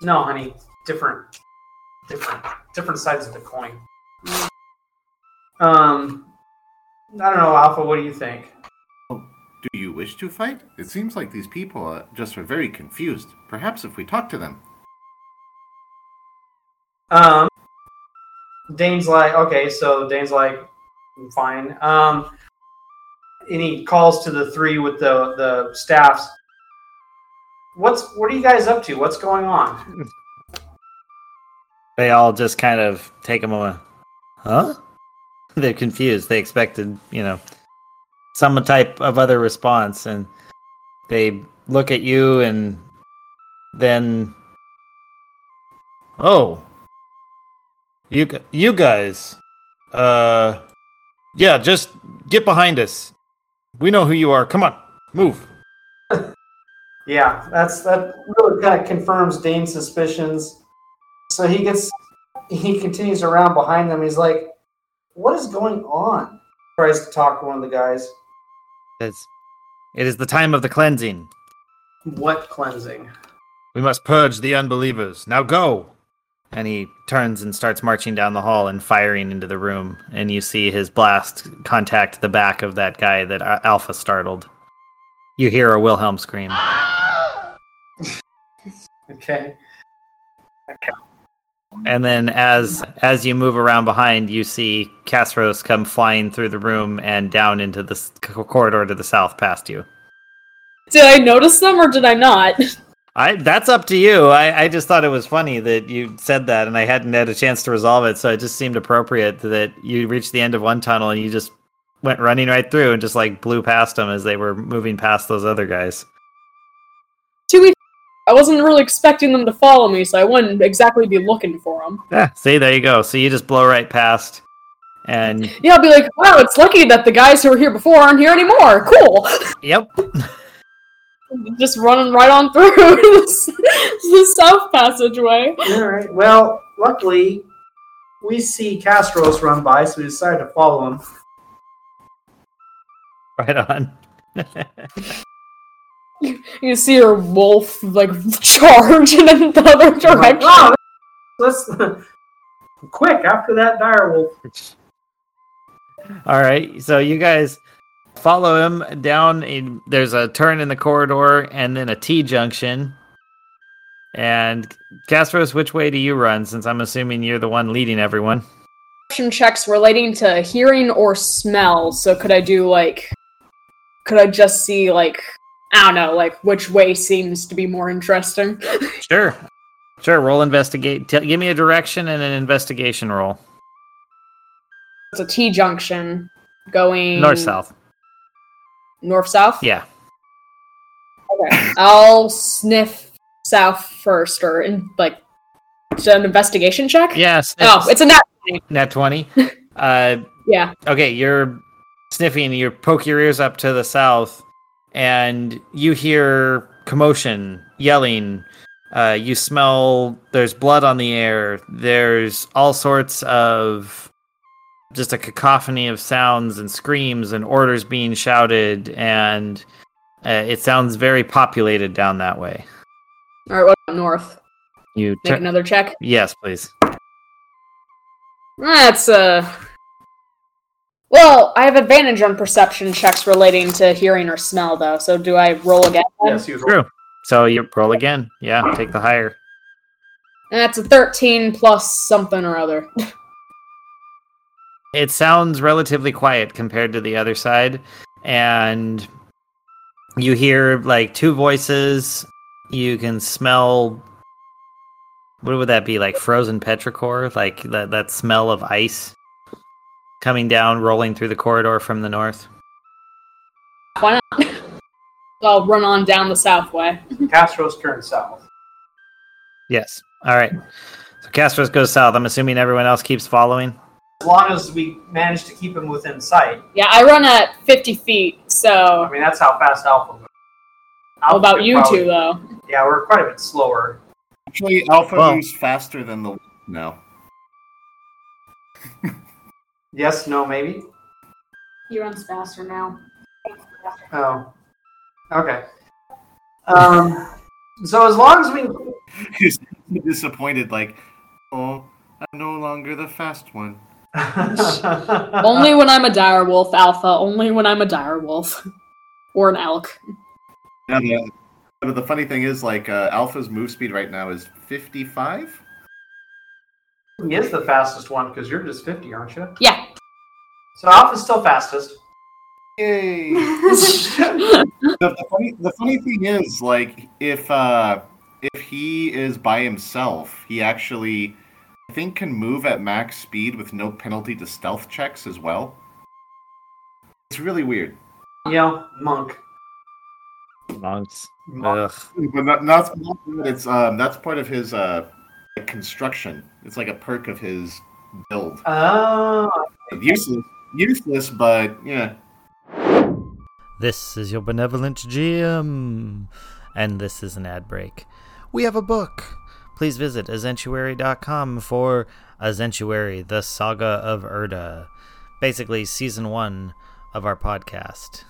No, honey. Different sides of the coin. I don't know, Alpha, what do you think? Do you wish to fight? It seems like these people are very confused. Perhaps if we talk to them. Dane's like, fine. And he calls to the three with the staffs. What are you guys up to? What's going on? They all just kind of take him away. Huh? They're confused. They expected, you know, some type of other response, and they look at you and then, oh, you guys, yeah, just get behind us. We know who you are. Come on, move. Yeah, that really kind of confirms Dane's suspicions. So he continues around behind them. He's like, what is going on? Tries to talk to one of the guys. It is the time of the cleansing. What cleansing? We must purge the unbelievers. Now go! And he turns and starts marching down the hall and firing into the room. And you see his blast contact the back of that guy that Alpha startled. You hear a Wilhelm scream. Okay. And then as you move around behind, you see Kasros come flying through the room and down into the corridor to the south past you. Did I notice them or did I not? That's up to you. I just thought it was funny that you said that and I hadn't had a chance to resolve it, so it just seemed appropriate that you reached the end of one tunnel and you just went running right through and just like blew past them as they were moving past those other guys. To be fair, I wasn't really expecting them to follow me, so I wouldn't exactly be looking for them. Yeah, see, there you go. So you just blow right past, and yeah, I'll be like, wow, it's lucky that the guys who were here before aren't here anymore. Cool. Yep. Just running right on through the south passageway. All right. Well, luckily, we see Castros run by, so we decided to follow him. Right on. You see her wolf, like, charge in another direction. Wow! Let's... quick, after that direwolf. Alright, so you guys follow him down. There's a turn in the corridor and then a T-junction. And, Castros, which way do you run, since I'm assuming you're the one leading everyone? Checks relating to hearing or smell, so could I do, like... Could I just see, like... I don't know, like, which way seems to be more interesting. Sure, roll investigate. Give me a direction and an investigation roll. It's a T-junction going... North-south. North-south? Yeah. Okay, I'll sniff south first, or, an investigation check? Yes. Yeah, it's a nat 20. Nat 20? Yeah. Okay, you're sniffing, you poke your ears up to the south, and you hear commotion, yelling, you smell, there's blood on the air, there's all sorts of just a cacophony of sounds and screams and orders being shouted, and it sounds very populated down that way. All right, what about north? You make another check? Yes, please. That's Well, I have advantage on perception checks relating to hearing or smell, though. So do I roll again? Yes, you roll. True. So you roll again. Yeah, take the higher. And that's a 13 plus something or other. It sounds relatively quiet compared to the other side. And you hear, like, two voices. You can smell... What would that be? Like frozen petrichor? Like that smell of ice? Coming down, rolling through the corridor from the north. Why not? I'll run on down the south way. Castros turns south. Yes. All right. So Castros goes south. I'm assuming everyone else keeps following? As long as we manage to keep him within sight. Yeah, I run at 50 feet, so... I mean, that's how fast Alpha moves. How about you two, though? Yeah, we're quite a bit slower. Actually, Alpha moves faster than the... No. Yes, no, maybe? He runs faster now. Oh. Okay. So as long as we... He's disappointed, like, oh, I'm no longer the fast one. Only when I'm a direwolf, Alpha. Only when I'm a direwolf. Or an elk. Yeah. But the funny thing is, like, Alpha's move speed right now is 55? He is the fastest one, because you're just 50, aren't you? Yeah. So Alpha's still fastest. Yay. The funny thing is, like, if he is by himself, he actually, I think can move at max speed with no penalty to stealth checks as well. It's really weird. Yeah, monk. Monks. Monks. But that's part of his construction. It's like a perk of his build. Oh. Useless, but yeah. This is your benevolent GM, and this is an ad break. We have a book. Please visit azentuary.com for Azentuary, the Saga of Erda. Basically, season 1 of our podcast.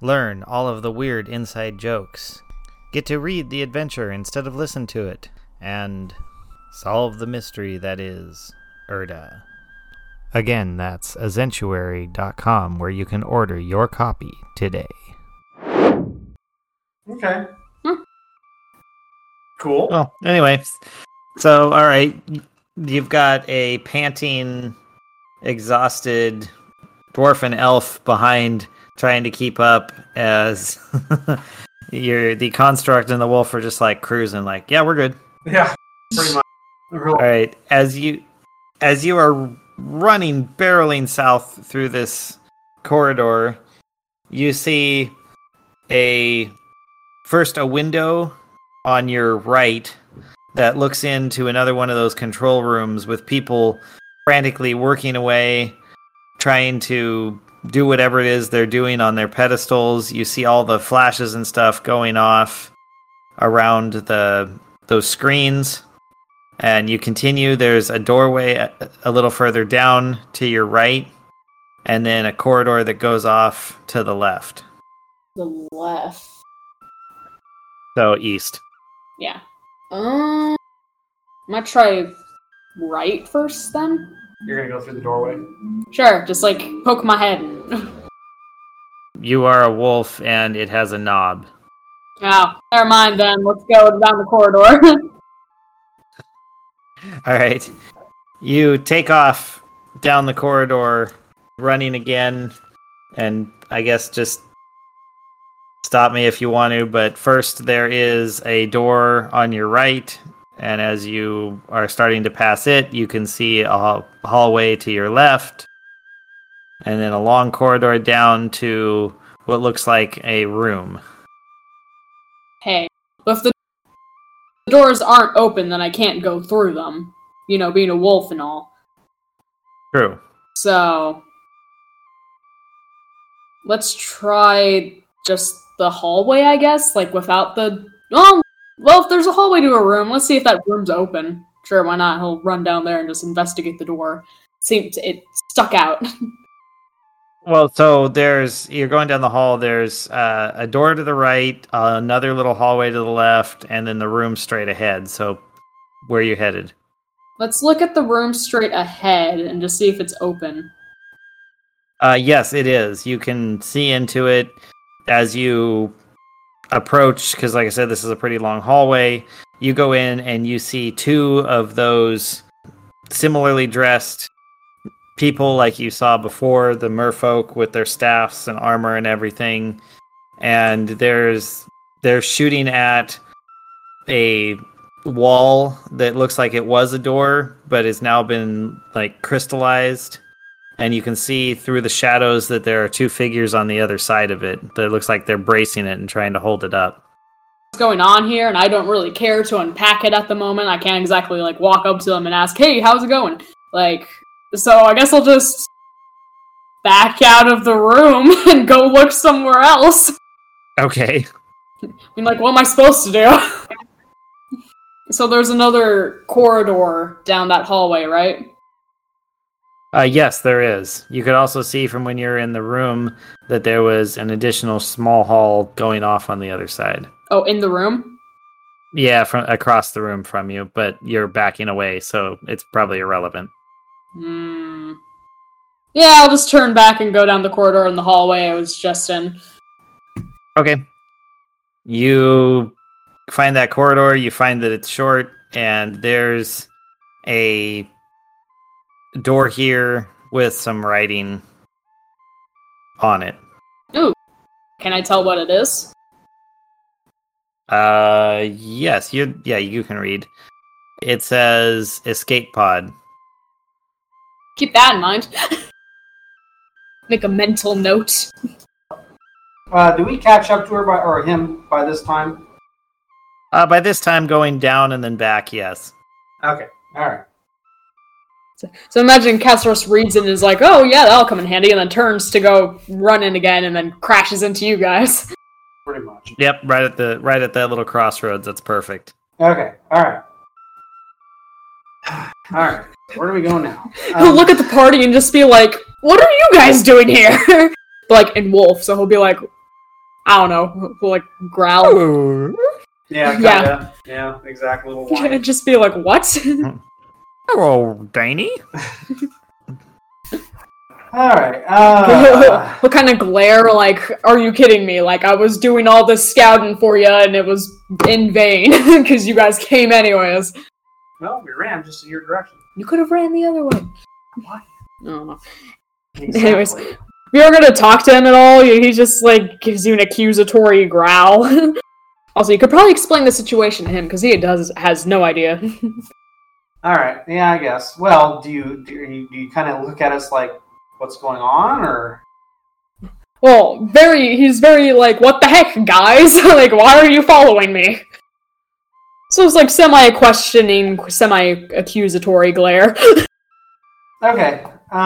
Learn all of the weird inside jokes. Get to read the adventure instead of listen to it. And solve the mystery that is Erda. Again, that's azentuary.com where you can order your copy today. Okay. Cool. Well, anyway. So, all right. You've got a panting, exhausted dwarf elf behind trying to keep up as the construct and the wolf are just like cruising like, yeah, we're good. Yeah, pretty much. All right. As you are running, barreling south through this corridor, you see first a window on your right that looks into another one of those control rooms with people frantically working away, trying to do whatever it is they're doing on their pedestals. You see all the flashes and stuff going off around those screens. And you continue, there's a doorway a little further down to your right, and then a corridor that goes off to the left. The left. So, east. Yeah. I'm going to try right first, then. You're going to go through the doorway? Sure, just, like, poke my head. You are a wolf, and it has a knob. Oh, never mind, then. Let's go down the corridor. Alright. You take off down the corridor, running again, and I guess just stop me if you want to, but first there is a door on your right, and as you are starting to pass it, you can see a hallway to your left, and then a long corridor down to what looks like a room. Hey, if the doors aren't open, then I can't go through them, you know, being a wolf and all. True. So, let's try just the hallway, I guess, like without the... Oh, well, if there's a hallway to a room, let's see if that room's open. Sure, why not? He'll run down there and just investigate the door. It stuck out. Well, so you're going down the hall, there's a door to the right, another little hallway to the left, and then the room straight ahead. So, where are you headed? Let's look at the room straight ahead and just see if it's open. Yes, it is. You can see into it as you approach, because like I said, this is a pretty long hallway. You go in and you see two of those similarly dressed people like you saw before, the merfolk with their staffs and armor and everything, and they're shooting at a wall that looks like it was a door but has now been like crystallized, and you can see through the shadows that there are two figures on the other side of it that looks like they're bracing it and trying to hold it up. What's going on here? And I don't really care to unpack it at the moment. I can't exactly like walk up to them and ask, hey, how's it going? Like, so I guess I'll just back out of the room and go look somewhere else. Okay. I mean, like, what am I supposed to do? So there's another corridor down that hallway, right? Yes, there is. You could also see from when you're in the room that there was an additional small hall going off on the other side. Oh, in the room? Yeah, from across the room from you, but you're backing away, so it's probably irrelevant. Yeah, I'll just turn back and go down the corridor in the hallway I was just in. Okay. You find that corridor, you find that it's short, and there's a door here with some writing on it. Ooh. Can I tell what it is? Yes, you can read. It says escape pod. Keep that in mind. Make a mental note. Do we catch up to her or him by this time? By this time, going down and then back, yes. Okay, all right. So imagine Cassaros reads it and is like, oh yeah, that'll come in handy, and then turns to go run in again and then crashes into you guys. Pretty much. Yep, right at that little crossroads. That's perfect. Okay, all right. All right, where are we going now? He'll look at the party and just be like, what are you guys doing here? Like, in Wolf, so he'll be like, I don't know, he'll like growl. Yeah, kinda. Yeah, exactly. Little whine. And just be like, what? Hello, Danny. All right. He'll kind of glare like, are you kidding me? Like, I was doing all this scouting for you, and it was in vain, because you guys came anyways. Well, we ran just in your direction. You could have ran the other way. Why? I don't know. Exactly. Anyways, if you ever gonna talk to him at all, he just, like, gives you an accusatory growl. Also, you could probably explain the situation to him, because he has no idea. All right, yeah, I guess. Well, do you kind of look at us like, what's going on, or...? Well, he's very like, what the heck, guys? Like, why are you following me? So it's like semi-questioning, semi-accusatory glare. Okay, He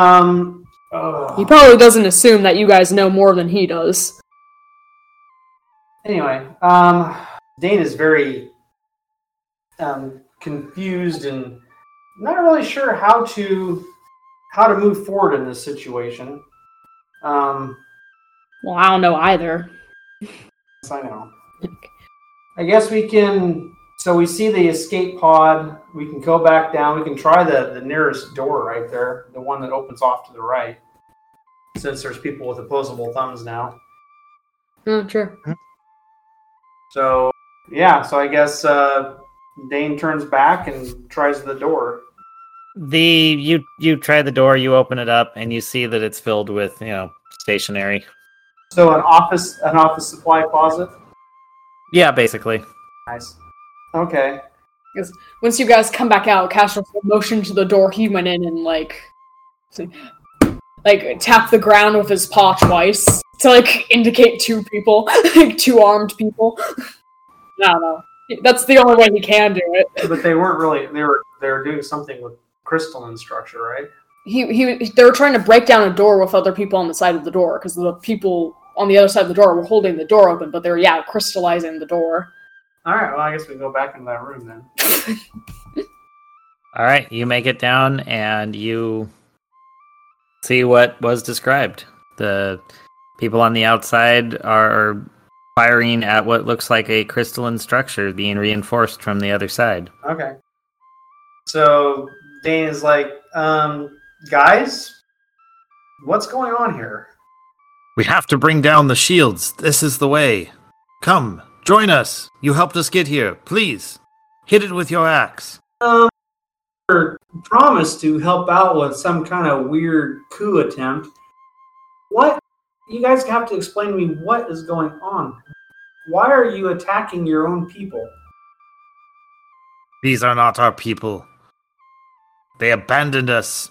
probably doesn't assume that you guys know more than he does. Anyway, Dane is very confused and not really sure how to move forward in this situation. Well, I don't know either. Yes, I know. I guess we can... So we see the escape pod. We can go back down. We can try the nearest door right there, the one that opens off to the right, since there's people with opposable thumbs now. Oh, true. So, yeah. So I guess Dane turns back and tries the door. You try the door, you open it up, and you see that it's filled with, stationery. So an office supply closet? Yeah, basically. Nice. Okay. Because once you guys come back out, Castro motioned to the door he went in and, like tapped the ground with his paw twice to, indicate two people, two armed people. I don't know. That's the only way he can do it. But they weren't really... They were doing something with crystalline structure, right? They were trying to break down a door with other people on the side of the door, because the people on the other side of the door were holding the door open, but they were, crystallizing the door. All right, well, I guess we go back into that room then. All right, you make it down and you see what was described. The people on the outside are firing at what looks like a crystalline structure being reinforced from the other side. Okay. So Dane is like, guys, what's going on here? We have to bring down the shields. This is the way. Come. Join us! You helped us get here. Please, hit it with your axe. We were promised to help out with some kind of weird coup attempt. What? You guys have to explain to me what is going on. Why are you attacking your own people? These are not our people. They abandoned us.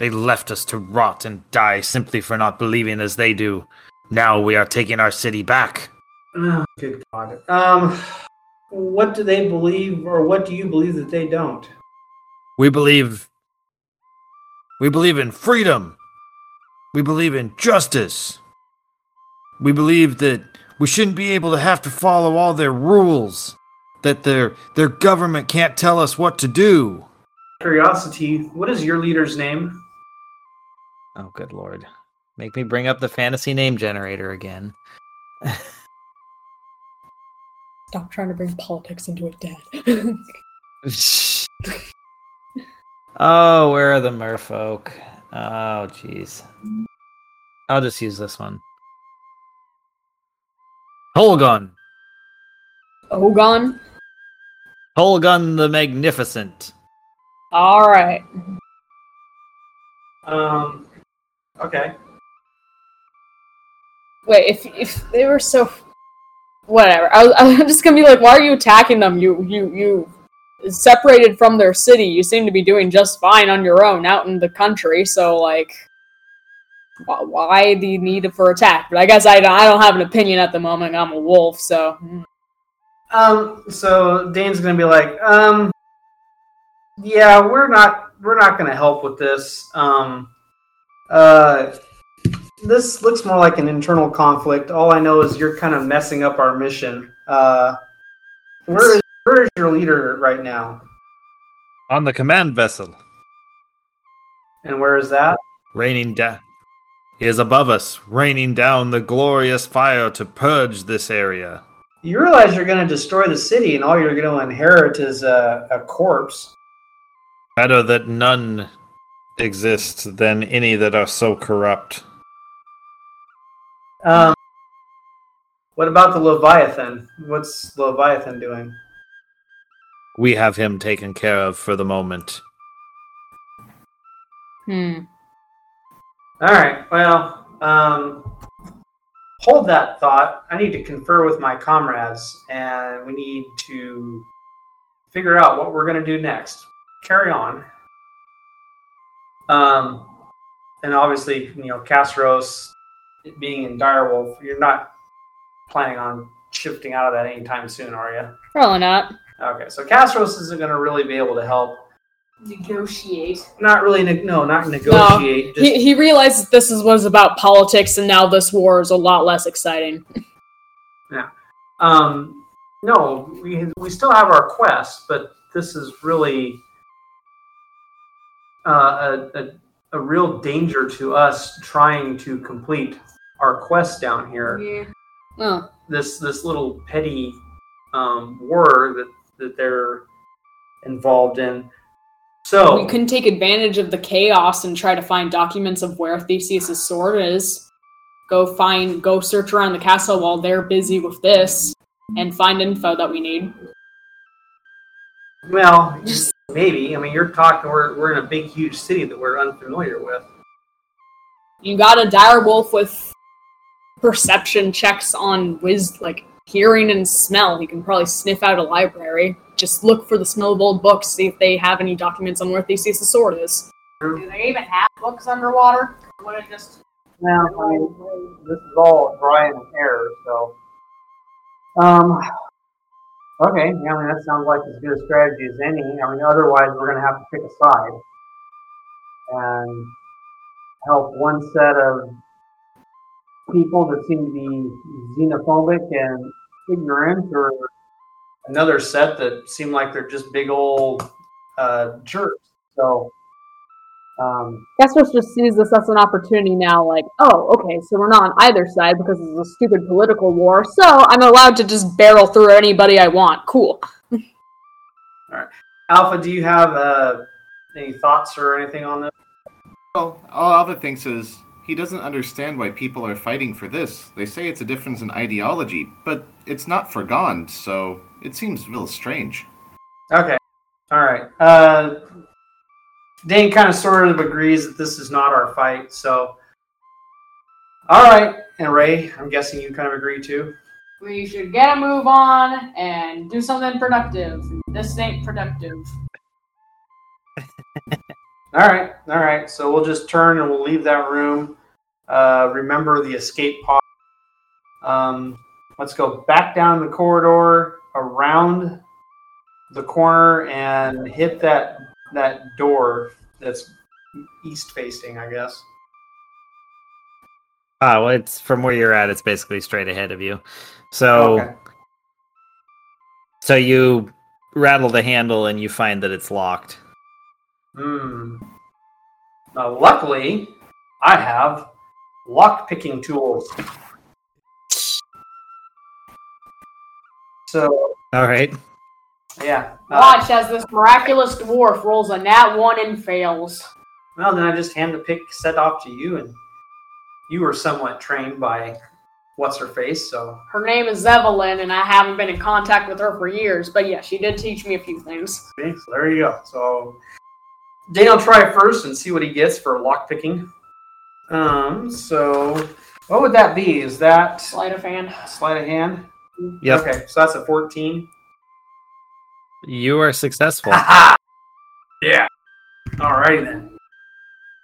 They left us to rot and die simply for not believing as they do. Now we are taking our city back. Oh, good God. What do they believe, or what do you believe that they don't? We believe in freedom. We believe in justice. We believe that we shouldn't be able to have to follow all their rules, that their government can't tell us what to do. Curiosity, what is your leader's name? Oh, good Lord. Make me bring up the fantasy name generator again. Stop trying to bring politics into it, Dad. Oh, where are the merfolk? Oh, jeez. I'll just use this one. Holgun. Holgun? Holgun the Magnificent. All right. Okay. Wait, if they were so... Whatever. I'm just gonna be like, why are you attacking them, you separated from their city, you seem to be doing just fine on your own out in the country, so, like, why the need for attack? But I guess I don't have an opinion at the moment. I'm a wolf, so... So Dane's gonna be like, yeah, we're not gonna help with this. This looks more like an internal conflict. All I know is you're kind of messing up our mission. Where is your leader right now? On the command vessel. And where is that? Raining down. He is above us, raining down the glorious fire to purge this area. You realize you're going to destroy the city, and all you're going to inherit is a corpse. Better that none exist than any that are so corrupt. What about the Leviathan? What's Leviathan doing? We have him taken care of for the moment. All right, well, hold that thought. I need to confer with my comrades, and we need to figure out what we're going to do next. Carry on. And obviously, Casseros, being in Direwolf, you're not planning on shifting out of that anytime soon, are you? Probably not. Okay, so Casseros isn't going to really be able to help. Negotiate. Not really, not negotiate. No, just... He realized this was about politics, and now this war is a lot less exciting. Yeah. No, we still have our quest, but this is really a real danger to us trying to complete our quest down here. Yeah. Oh. This little petty war that they're involved in. So we couldn't take advantage of the chaos and try to find documents of where Theseus' sword is. Go search around the castle while they're busy with this and find info that we need. Well, maybe. I mean, you're talking, we're in a big, huge city that we're unfamiliar with. You got a direwolf with perception checks on hearing and smell. He can probably sniff out a library. Just look for the smell of old books, see if they have any documents on where Theseus' sword is. Do they even have books underwater? Would it just... No, I mean, this is all dry and air, so... Okay, that sounds like as good a strategy as any. Otherwise we're going to have to pick a side. And help one set of people that seem to be xenophobic and ignorant, or... another set that seem like they're just big old jerks. So, Casper's just sees this as an opportunity now. Like, oh, okay, so we're not on either side because it's a stupid political war. So I'm allowed to just barrel through anybody I want. Cool. All right, Alpha, do you have any thoughts or anything on this? Well, all Alpha thinks is he doesn't understand why people are fighting for this. They say it's a difference in ideology, but it's not forgone. So. It seems real strange. Okay. All right. Dane kind of sort of agrees that this is not our fight, so... All right. And Ray, I'm guessing you kind of agree, too? We should get a move on and do something productive. This ain't productive. All right. So we'll just turn and we'll leave that room. Remember the escape pod. Let's go back down the corridor... around the corner and hit that door that's east-facing, I guess. Oh, it's from where you're at, it's basically straight ahead of you. So, okay. So you rattle the handle and you find that it's locked. Luckily, I have lock-picking tools. So, all right. Yeah. Watch as this miraculous dwarf rolls a nat 1 and fails. Well, then I just hand the pick set off to you, and you were somewhat trained by what's-her-face, so... Her name is Evelyn, and I haven't been in contact with her for years, but yeah, she did teach me a few things. Okay, so there you go. So, Dane will try first and see what he gets for lockpicking. So, what would that be? Is that... Sleight of hand. Yep. Okay, so that's a 14. You are successful. Aha! Yeah. Alrighty then.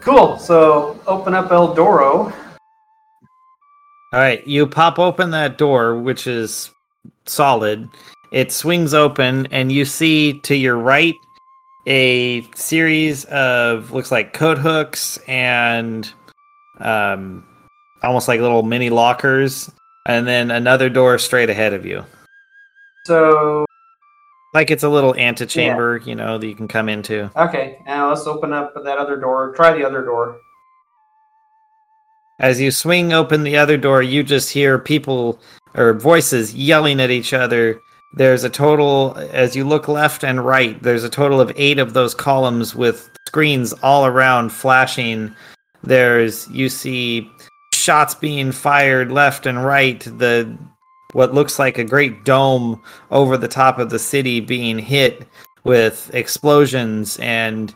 Cool. So open up El Doro. Alright, you pop open that door, which is solid. It swings open, and you see to your right a series of, looks like, coat hooks and almost like little mini lockers, and then another door straight ahead of you. So... like it's a little antechamber, yeah, you know, that you can come into. Okay, now let's open up that other door. Try the other door. As you swing open the other door, you just hear people or voices yelling at each other. There's a total, as you look left and right, there's a total of 8 of those columns with screens all around flashing. There's, you see shots being fired left and right. The what looks like a great dome over the top of the city being hit with explosions, and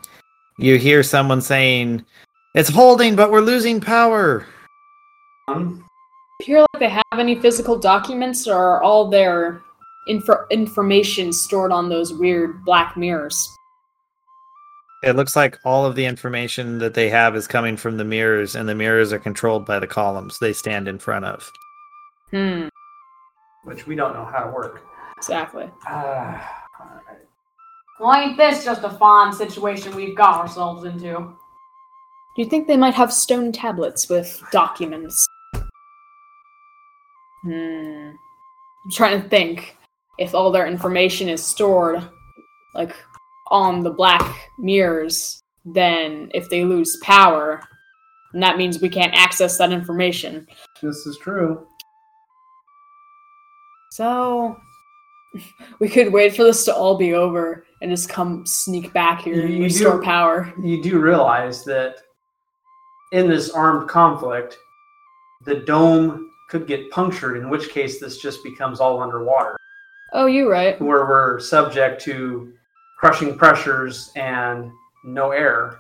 you hear someone saying, "It's holding, but we're losing power." Appear like they have any physical documents, or are all their information stored on those weird black mirrors? It looks like all of the information that they have is coming from the mirrors, and the mirrors are controlled by the columns they stand in front of. Which we don't know how to work. Exactly. All right. Well, ain't this just a fun situation we've got ourselves into? Do you think they might have stone tablets with documents? I'm trying to think if all their information is stored, like, on the black mirrors, then if they lose power, and that means we can't access that information. This is true. So, we could wait for this to all be over and just come sneak back here and restore power. You do realize that in this armed conflict, the dome could get punctured, in which case this just becomes all underwater. Oh, you're right. Where we're subject to crushing pressures and no air.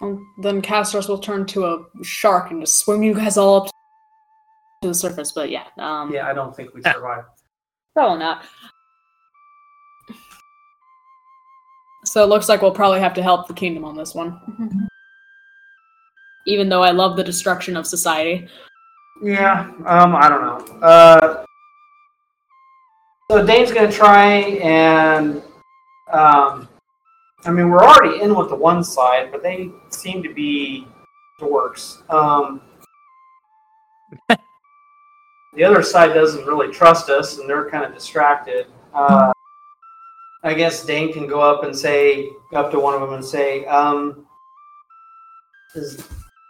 And then Castros will turn to a shark and just swim you guys all up to the surface, but yeah. I don't think we survive. Probably not. So it looks like we'll probably have to help the kingdom on this one. Even though I love the destruction of society. Yeah, I don't know. So Dane's going to try and... I mean, we're already in with the one side, but they seem to be dorks. The other side doesn't really trust us, and they're kind of distracted. I guess Dane can go up and up to one of them and say,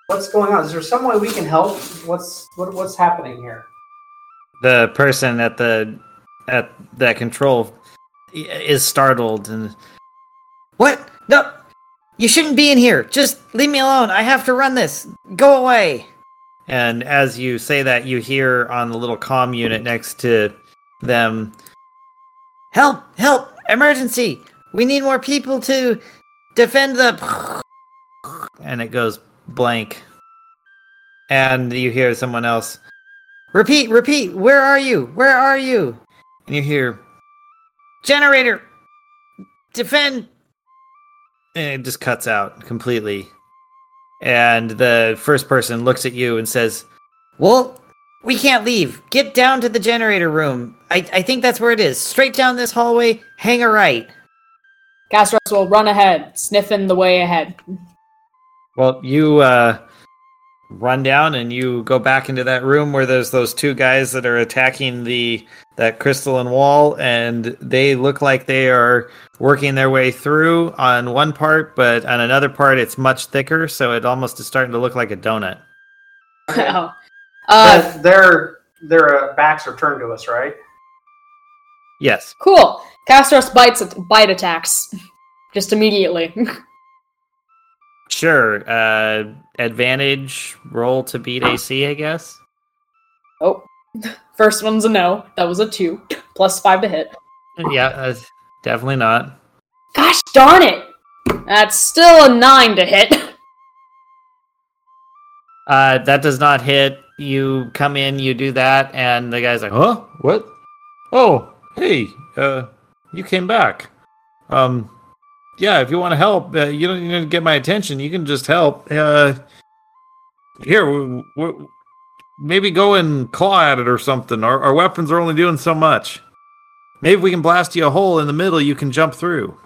what's going on? Is there some way we can help? What's happening here? The person at that control is startled and, "What? No, you shouldn't be in here. Just leave me alone. I have to run this. Go away." And as you say that, you hear on the little comm unit next to them, "Help! Help! Emergency! We need more people to defend the..." And it goes blank, and you hear someone else, repeat, where are you? And you hear, "Generator, defend," and it just cuts out completely, and the first person looks at you and says, "Well, we can't leave. Get down to the generator room. I think that's where it is. Straight down this hallway, hang a right." Castros will run ahead, sniffing the way ahead. Well, you run down and you go back into that room where there's those 2 guys that are attacking that crystalline wall, and they look like they are working their way through on one part, but on another part it's much thicker, so it almost is starting to look like a donut. Wow. Their backs are turned to us, right? Yes. Cool. Castros bite attacks just immediately. Sure. Advantage roll to beat AC, I guess. Oh, first one's a no. That was a 2. Plus 5 to hit. Yeah, definitely not. Gosh darn it! That's still a 9 to hit. That does not hit. You come in, you do that, and the guy's like, "Huh? What? Oh, hey, you came back. Yeah, if you want to help, you don't need to get my attention. You can just help. Here, we maybe go and claw at it or something. Our weapons are only doing so much. Maybe if we can blast you a hole in the middle, you can jump through.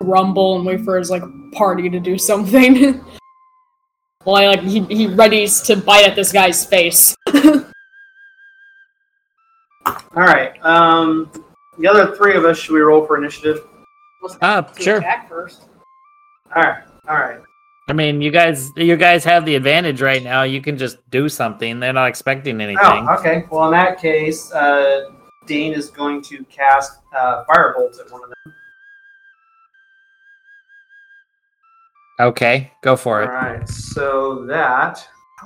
Rumble and wait for his, party to do something. Well, he readies to bite at this guy's face. Alright, the other three of us, should we roll for initiative? Sure. Alright. I mean, you guys have the advantage right now. You can just do something. They're not expecting anything. Oh, okay. Well, in that case, Dean is going to cast firebolts at one of them. Okay, go for it. All right, so oh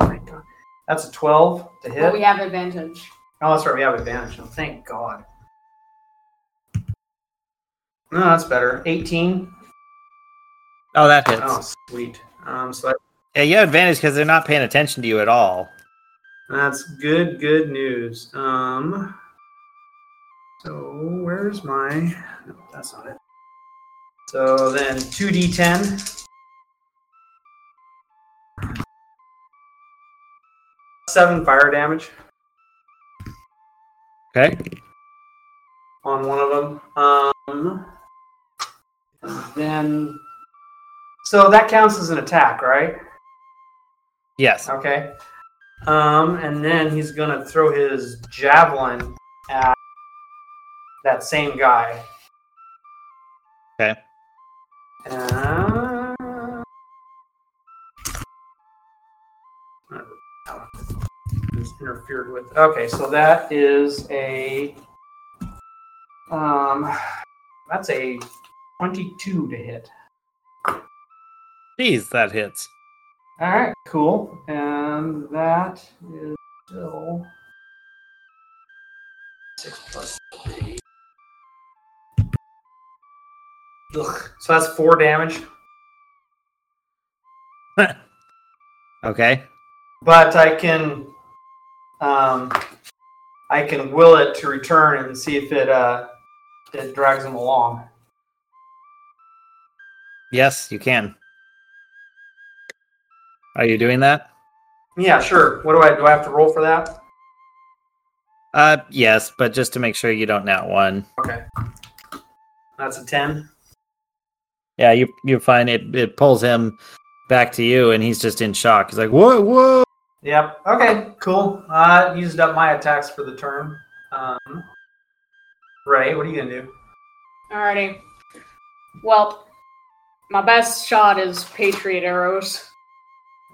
my god, that's a 12 to hit. Well, we have advantage. Oh, that's right, we have advantage. Oh, thank god. No, that's better. 18. Oh, that hits. Oh, sweet. Yeah, you have advantage because they're not paying attention to you at all. That's good news. So where's my... No, that's not it. So then 2d10. 7 fire damage. Okay. On one of them. Then... So that counts as an attack, right? Yes. Okay. And then he's going to throw his javelin at that same guy. Okay. It's interfered with. Okay, so that is a... That's a 22 to hit. Jeez, that hits. All right, cool. And that is still 6 plus 3. Ugh. So that's 4 damage. Okay. But I can will it to return and see if it drags him along. Yes, you can. Are you doing that? Yeah, sure. What do I have to roll for that? Yes, but just to make sure you don't nat one. Okay. That's a 10. Yeah, you're fine. It pulls him back to you, and he's just in shock. He's like, whoa. Yep. Okay. Cool. I used up my attacks for the turn. Ray, what are you gonna do? Alrighty. Well, my best shot is Patriot arrows.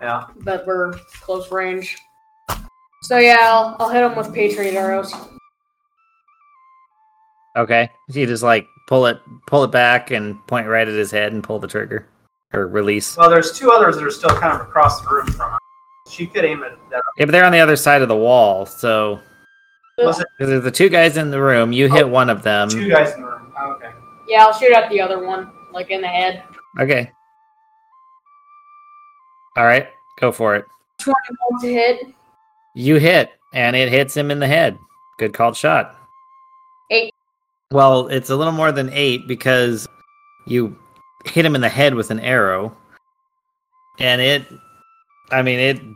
Yeah. But we're close range. So yeah, I'll hit him with Patriot arrows. Okay. So you just pull it back and point right at his head and pull the trigger. Or release. Well, there's 2 others that are still kind of across the room from him. She could aim at that. Yeah, but they're on the other side of the wall, so... Because there's the 2 guys in the room, you hit one of them. 2 guys in the room, okay. Yeah, I'll shoot at the other one, in the head. Okay. All right, go for it. 21 to hit. You hit, and it hits him in the head. Good called shot. 8. Well, it's a little more than 8 because you hit him in the head with an arrow, and it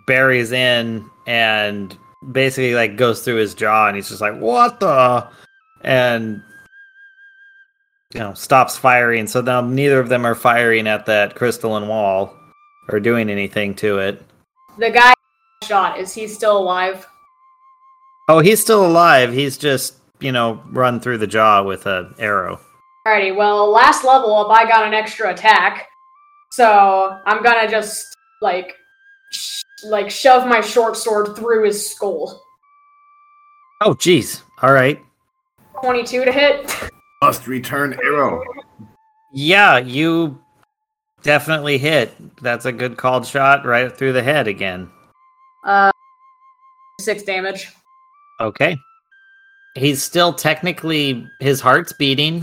buries in and basically goes through his jaw, and he's just like, what the? And stops firing. So now neither of them are firing at that crystalline wall. Or doing anything to it. The guy shot, is he still alive? Oh, he's still alive. He's just, run through the jaw with an arrow. Alrighty, well, last level up, I got an extra attack. So I'm gonna just, shove my short sword through his skull. Oh, jeez. Alright. 22 to hit. Must return arrow. Yeah, you... Definitely hit. That's a good called shot right through the head again. 6 damage. Okay. He's still technically... His heart's beating.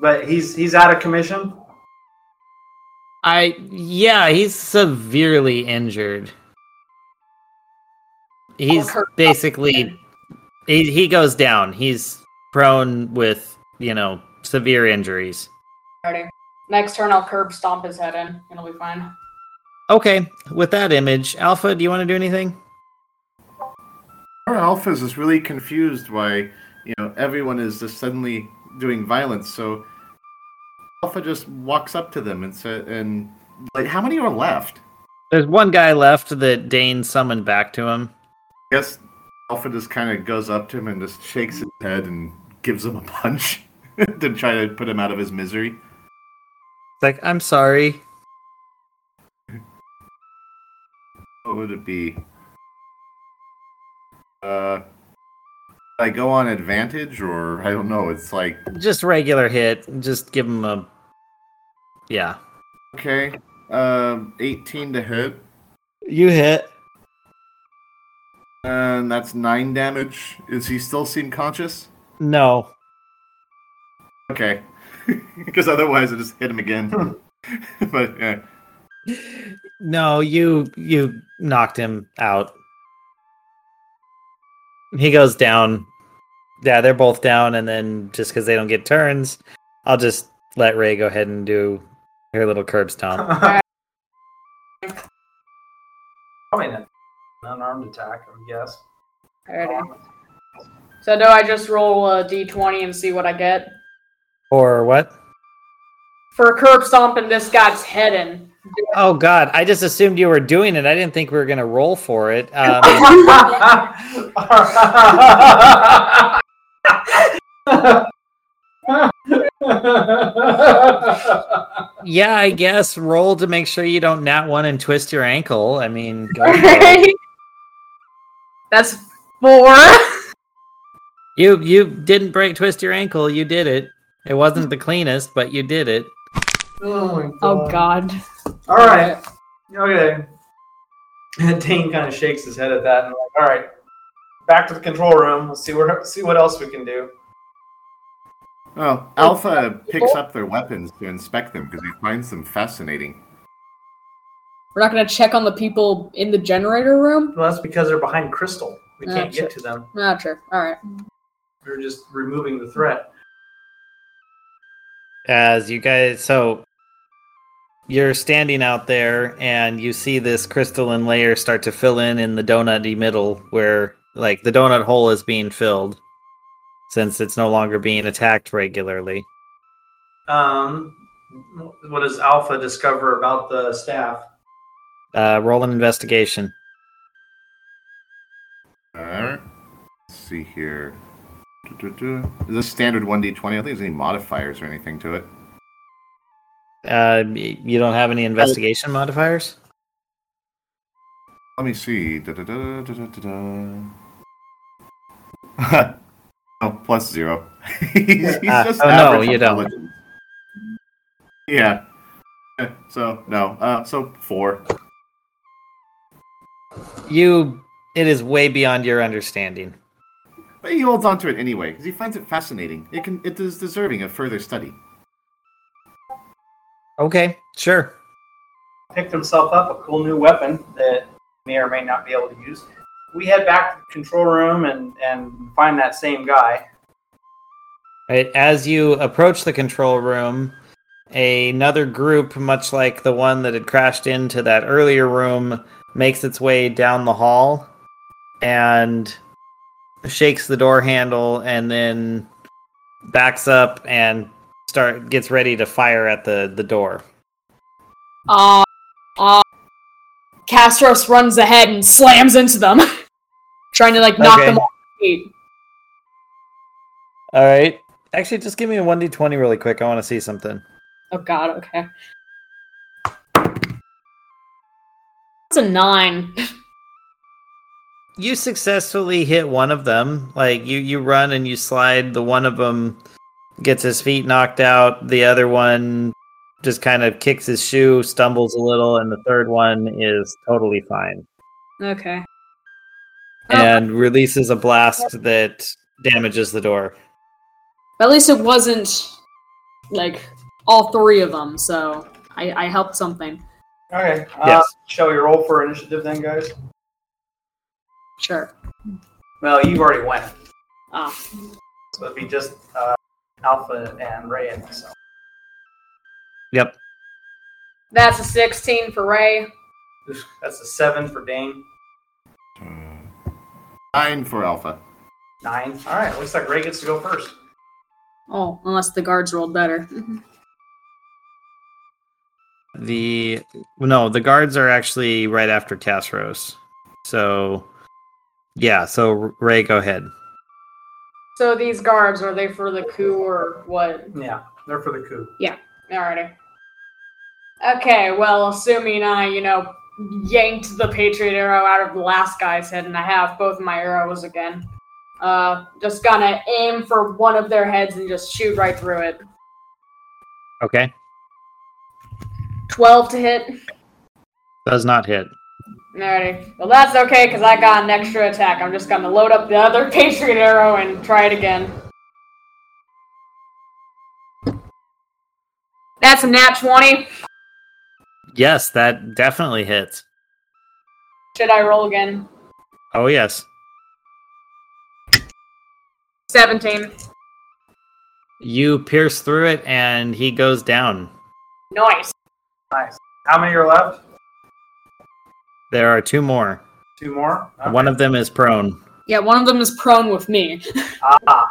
But he's out of commission? Yeah, he's severely injured. He's basically... He goes down. He's prone with, you know, severe injuries. Alrighty. Next turn, I'll curb stomp his head in. It'll be fine. Okay. With that image, Alpha, do you want to do anything? Our Alpha is just really confused why, you know, everyone is just suddenly doing violence. So Alpha just walks up to them and says, "And like, how many are left?" There's one guy left that Dane summoned back to him. I guess Alpha just kind of goes up to him and just shakes his head and gives him a punch to try to put him out of his misery. It's like, I'm sorry. What would it be? I go on advantage, or I don't know. It's like just regular hit. Just give him a, yeah. Okay. 18 to hit. You hit. And that's 9 damage. Is he still seem conscious? No. Okay. Because otherwise I just hit him again. But yeah. No, you knocked him out. He goes down. Yeah, they're both down, and then just because they don't get turns, I'll just let Ray go ahead and do her little curb stomp. Probably an unarmed attack, I guess. So do I just roll a d20 and see what I get? Or what? For a curb stomp and this guy's head in. Oh, God. I just assumed you were doing it. I didn't think we were going to roll for it. Yeah, I guess. Roll to make sure you don't nat one and twist your ankle. I mean, go ahead. That's 4. You didn't twist your ankle. You did it. It wasn't the cleanest, but you did it. Oh, God. All right. Okay. Dane kind of shakes his head at that and like, all right, back to the control room. We'll see what else we can do. Well, Alpha picks up their weapons to inspect them because he finds them fascinating. We're not going to check on the people in the generator room? Well, that's because they're behind Crystal. We can't get to them. Not true. All right. We're just removing the threat. As you guys, so you're standing out there and you see this crystalline layer start to fill in the donut-y middle where, like, the donut hole is being filled since it's no longer being attacked regularly. What does Alpha discover about the staff? Roll an investigation. Alright. Let's see here. Is this standard 1d20? I don't think there's any modifiers or anything to it. You don't have any investigation modifiers? Let me see. Oh, +0. He's just average. You don't. Yeah. So, no. So, 4. It is way beyond your understanding. But he holds on to it anyway, because he finds it fascinating. It is deserving of further study. Okay, sure. Picked himself up a cool new weapon that may or may not be able to use. We head back to the control room and find that same guy. Right, as you approach the control room, another group, much like the one that had crashed into that earlier room, makes its way down the hall and shakes the door handle and then backs up and gets ready to fire at the door. Castros runs ahead and slams into them, trying to knock them off the feet. All right. Actually, just give me a 1d20 really quick. I want to see something. Oh, God. Okay. That's a 9. You successfully hit one of them. Like, you run and you slide. The one of them gets his feet knocked out. The other one just kind of kicks his shoe, stumbles a little, and the third one is totally fine. Okay. And releases a blast that damages the door. At least it wasn't, all three of them, so I helped something. Okay. Yes. Shall we roll for initiative then, guys? Sure. Well, you've already went. So it'd be just Alpha and Ray and myself. Yep. That's a 16 for Ray. That's a 7 for Dane. 9 for Alpha. 9. All right. Looks like Ray gets to go first. Oh, unless the guards rolled better. The guards are actually right after Tasros. So, yeah. So Ray, go ahead. So these guards, are they for the coup or what? Yeah, they're for the coup. Yeah. Alrighty. Okay. Well, assuming I yanked the Patriot arrow out of the last guy's head, and I have both of my arrows again. Just gonna aim for one of their heads and just shoot right through it. Okay. 12 to hit. Does not hit. Alrighty. Well, that's okay, because I got an extra attack. I'm just gonna load up the other Patriot arrow and try it again. That's a nat 20. Yes, that definitely hits. Should I roll again? Oh, yes. 17. You pierce through it, and he goes down. Nice. How many are left? There are two more. Two more? Okay. One of them is prone. Yeah, one of them is prone with me. Ah.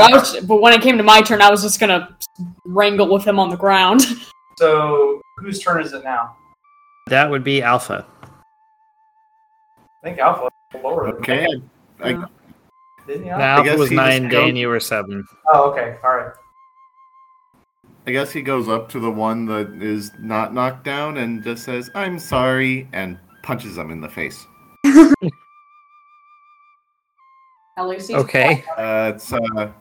Okay. But when it came to my turn, I was just going to wrangle with him on the ground. So, whose turn is it now? That would be Alpha. I think Alpha is lower. Okay. Didn't Alpha was 9, Dane, you were 7. Oh, okay. All right. I guess he goes up to the one that is not knocked down and just says, "I'm sorry," and punches him in the face. Okay. It's all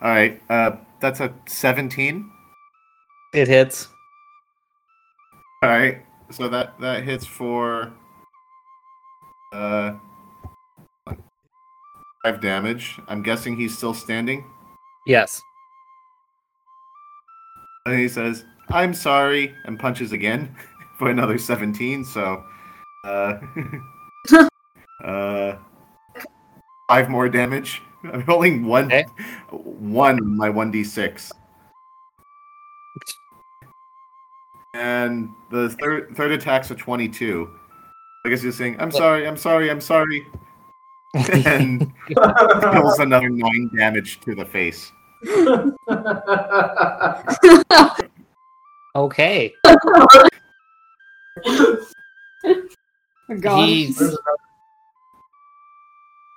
right. That's a 17. It hits. All right. So that hits for 5 damage. I'm guessing he's still standing. Yes. And he says, "I'm sorry," and punches again for another 17. So. 5 more damage. I'm rolling one my 1d6. And the third attack's a 22. I guess he's saying, I'm sorry. And deals another 9 damage to the face. Okay.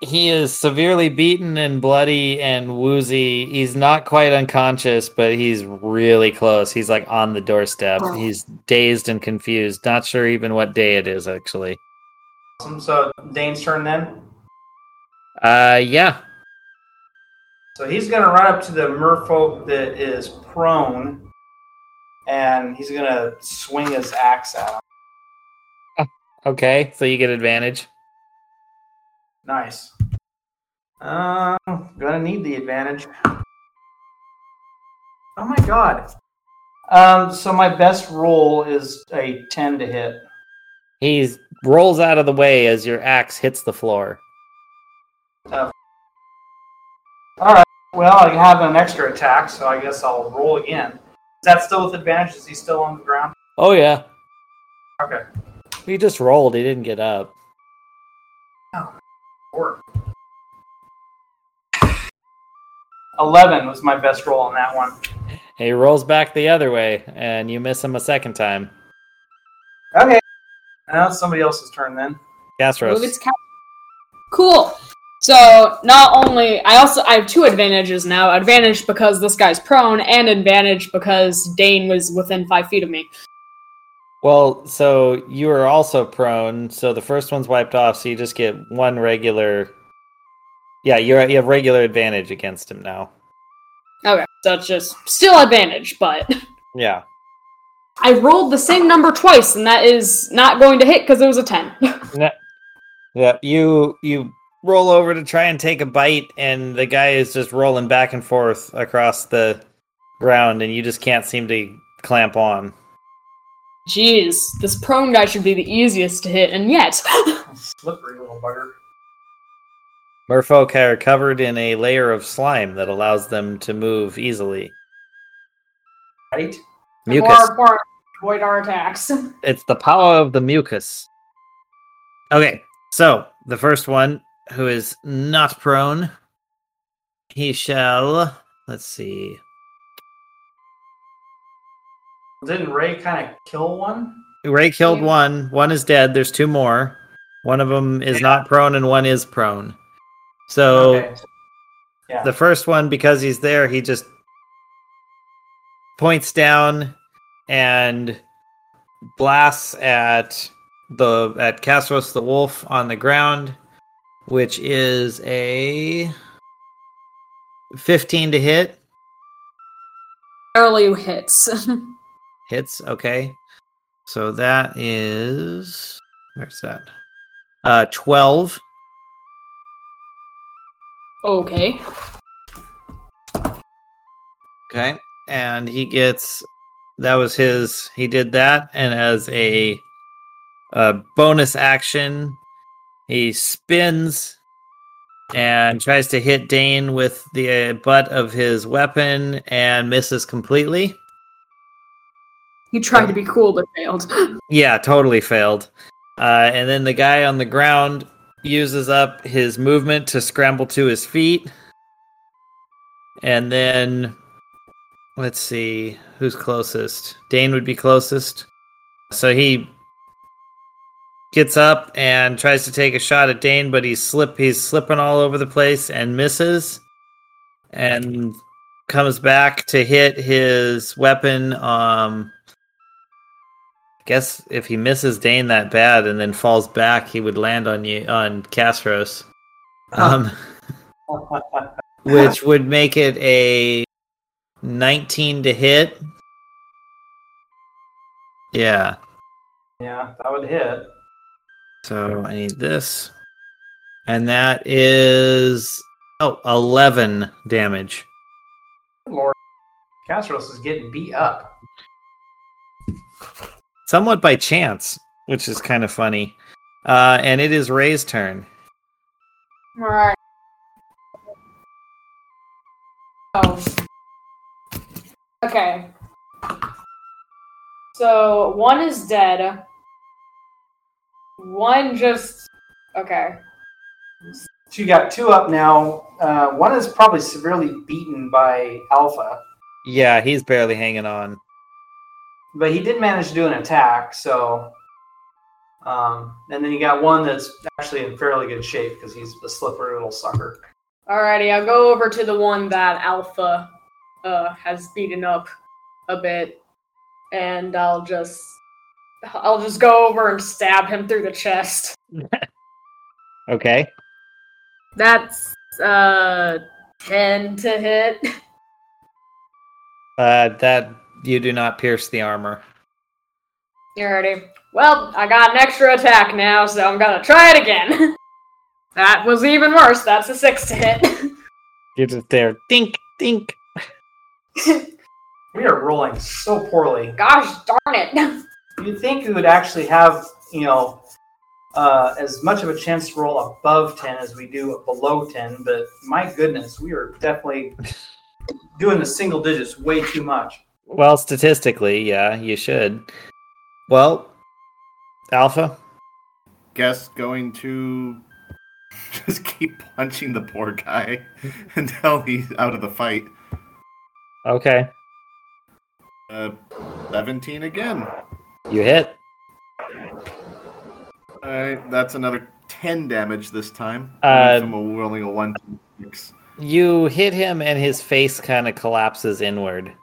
He is severely beaten and bloody and woozy. He's not quite unconscious, but he's really close. He's like on the doorstep. He's dazed and confused. Not sure even what day it is, actually. Awesome. So Dane's turn then? Yeah. So he's going to run up to the merfolk that is prone, and he's going to swing his axe at him. Okay, so you get advantage. Nice. Gonna need the advantage. Oh my god. So my best roll is a 10 to hit. He rolls out of the way as your axe hits the floor. Alright, well, I have an extra attack, so I guess I'll roll again. Is that still with advantage? Is he still on the ground? Oh yeah. Okay. He just rolled, he didn't get up. Oh. 11 was my best roll on that one. He rolls back the other way, and you miss him a second time. Okay. Now it's somebody else's turn then. Gasros. Cool. So not only I have 2 advantages now. Advantage because this guy's prone, and advantage because Dane was within 5 feet of me. Well, so you are also prone, so the first one's wiped off, so you just get one regular... Yeah, you have regular advantage against him now. Okay, so it's just still advantage, but... Yeah. I rolled the same number twice, and that is not going to hit because it was a 10. Yeah, you roll over to try and take a bite, and the guy is just rolling back and forth across the ground, and you just can't seem to clamp on. Jeez, this prone guy should be the easiest to hit, and yet... Slippery little bugger. Merfolk are covered in a layer of slime that allows them to move easily. Right? Mucus. More avoid our attacks. It's the power of the mucus. Okay, so the first one, who is not prone, he shall... Let's see. Didn't Ray kind of kill one? Ray killed one. One is dead. There's two more. One of them is not prone and one is prone. So okay. Yeah. The first one, because he's there, he just points down and blasts at Casros the wolf on the ground, which is a 15 to hit. Barely hits. Hits, okay. So that is... Where's that? 12. Okay. Okay, and he gets... That was his... He did that, and as a bonus action, he spins and tries to hit Dane with the butt of his weapon and misses completely. You tried to be cool, but failed. Yeah, totally failed. And then the guy on the ground uses up his movement to scramble to his feet. And then, let's see, who's closest? Dane would be closest. So he gets up and tries to take a shot at Dane, but he's slipping all over the place and misses. And comes back to hit his weapon, guess if he misses Dane that bad and then falls back, he would land on Casros, which would make it a 19 to hit. Yeah, that would hit. So I need this, and that is 11 damage. Lord, Casros is getting beat up. Somewhat by chance, which is kind of funny. And it is Ray's turn. All right. Oh. Okay. So, one is dead. One just... Okay. So you got two up now. One is probably severely beaten by Alpha. Yeah, he's barely hanging on. But he did manage to do an attack, so... and then you got one that's actually in fairly good shape, because he's a slippery little sucker. Alrighty, I'll go over to the one that Alpha has beaten up a bit. And I'll just go over and stab him through the chest. Okay. That's, 10 to hit. That... You do not pierce the armor. Alrighty. Well, I got an extra attack now, so I'm gonna try it again. That was even worse. That's a 6 to hit. You're just there. Dink, dink. We are rolling so poorly. Gosh darn it. You'd think we would actually have, as much of a chance to roll above 10 as we do below 10, but my goodness, we are definitely doing the single digits way too much. Well, statistically, yeah, you should. Well, Alpha? Guess going to just keep punching the poor guy until he's out of the fight. Okay. 17 again. You hit. Alright, that's another 10 damage this time. I'm rolling a 1d6. You hit him and his face kind of collapses inward.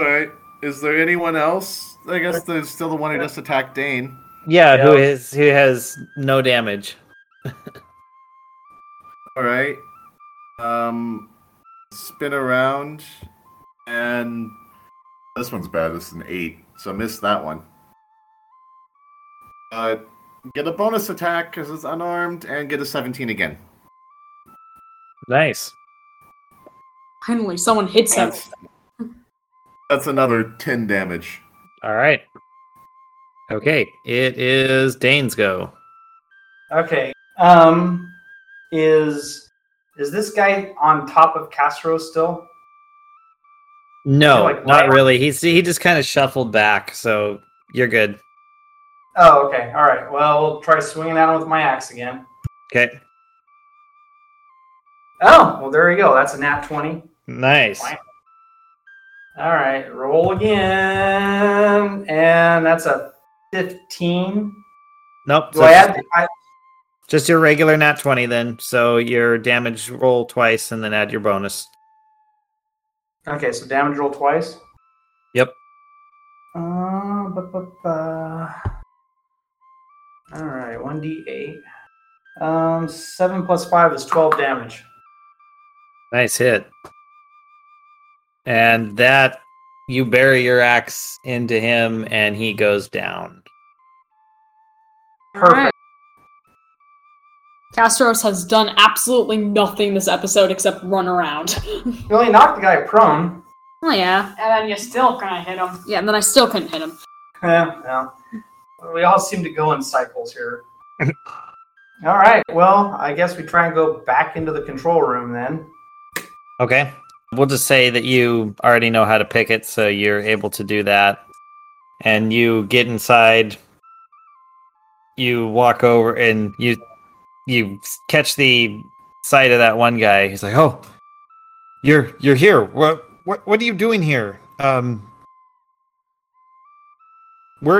Alright, is there anyone else? I guess there's still the one who just attacked Dane. Yeah. Who has no damage. Alright. Spin around, and this one's bad, this is an 8, so I missed that one. Get a bonus attack because it's unarmed, and get a 17 again. Nice. Finally, someone hits him. That's another 10 damage. All right. Okay, it is Dane's go. Okay. Is this guy on top of Castro still? No, like, not really. He just kind of shuffled back, so you're good. Oh, okay. All right. Well, we'll try swinging at him with my axe again. Okay. Oh, well, there you go. That's a nat 20. Nice. Wow. All right. Roll again. And that's a 15. Nope. Just your regular nat 20 then. So your damage roll twice and then add your bonus. Okay, so damage roll twice? Yep. All right, 1d8. 7 plus 5 is 12 damage. Nice hit. And that, you bury your axe into him, and he goes down. Perfect. Right. Castros has done absolutely nothing this episode except run around. You only knocked the guy prone. Oh, yeah. And then you still couldn't hit him. Yeah, and then I still couldn't hit him. Yeah. We all seem to go in cycles here. All right, well, I guess we try and go back into the control room then. Okay. We'll just say that you already know how to pick it, so you're able to do that. And you get inside. You walk over and you catch the sight of that one guy. He's like, "Oh, you're here. What are you doing here? We're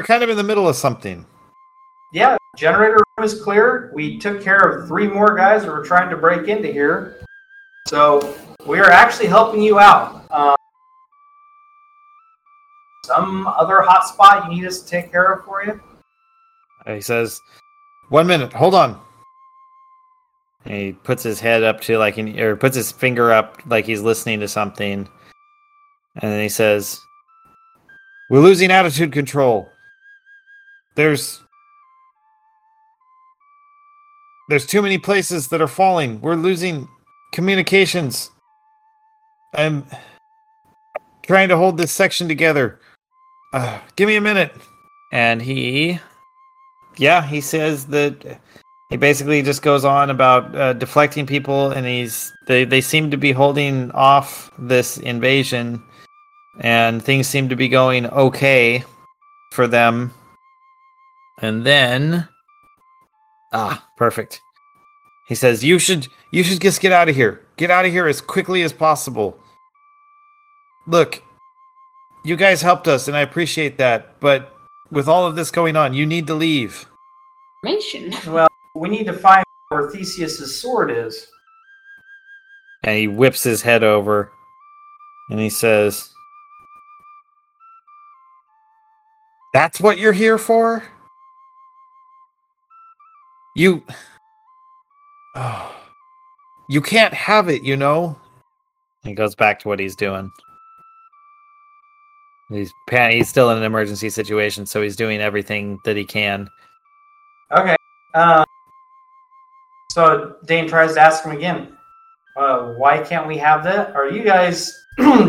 kind of in the middle of something." Yeah, generator room is clear. We took care of 3 more guys that were trying to break into here. So we are actually helping you out. Some other hot spot you need us to take care of for you? He says, "1 minute, hold on." And he puts his head up to or puts his finger up like he's listening to something. And then he says, "We're losing attitude control. There's too many places that are falling. We're losing communications. I'm trying to hold this section together. Give me a minute." And he says that. He basically just goes on about deflecting people, and they seem to be holding off this invasion, and things seem to be going okay for them. And then, perfect. He says, "You should just get out of here. Get out of here as quickly as possible. Look, you guys helped us, and I appreciate that. But with all of this going on, you need to leave." Well. We need to find where Theseus' sword is. And he whips his head over, and he says, "That's what you're here for? You can't have it, you know?" He goes back to what he's doing. He's still in an emergency situation, so he's doing everything that he can. Okay. So Dane tries to ask him again, "Why can't we have that? Are you guys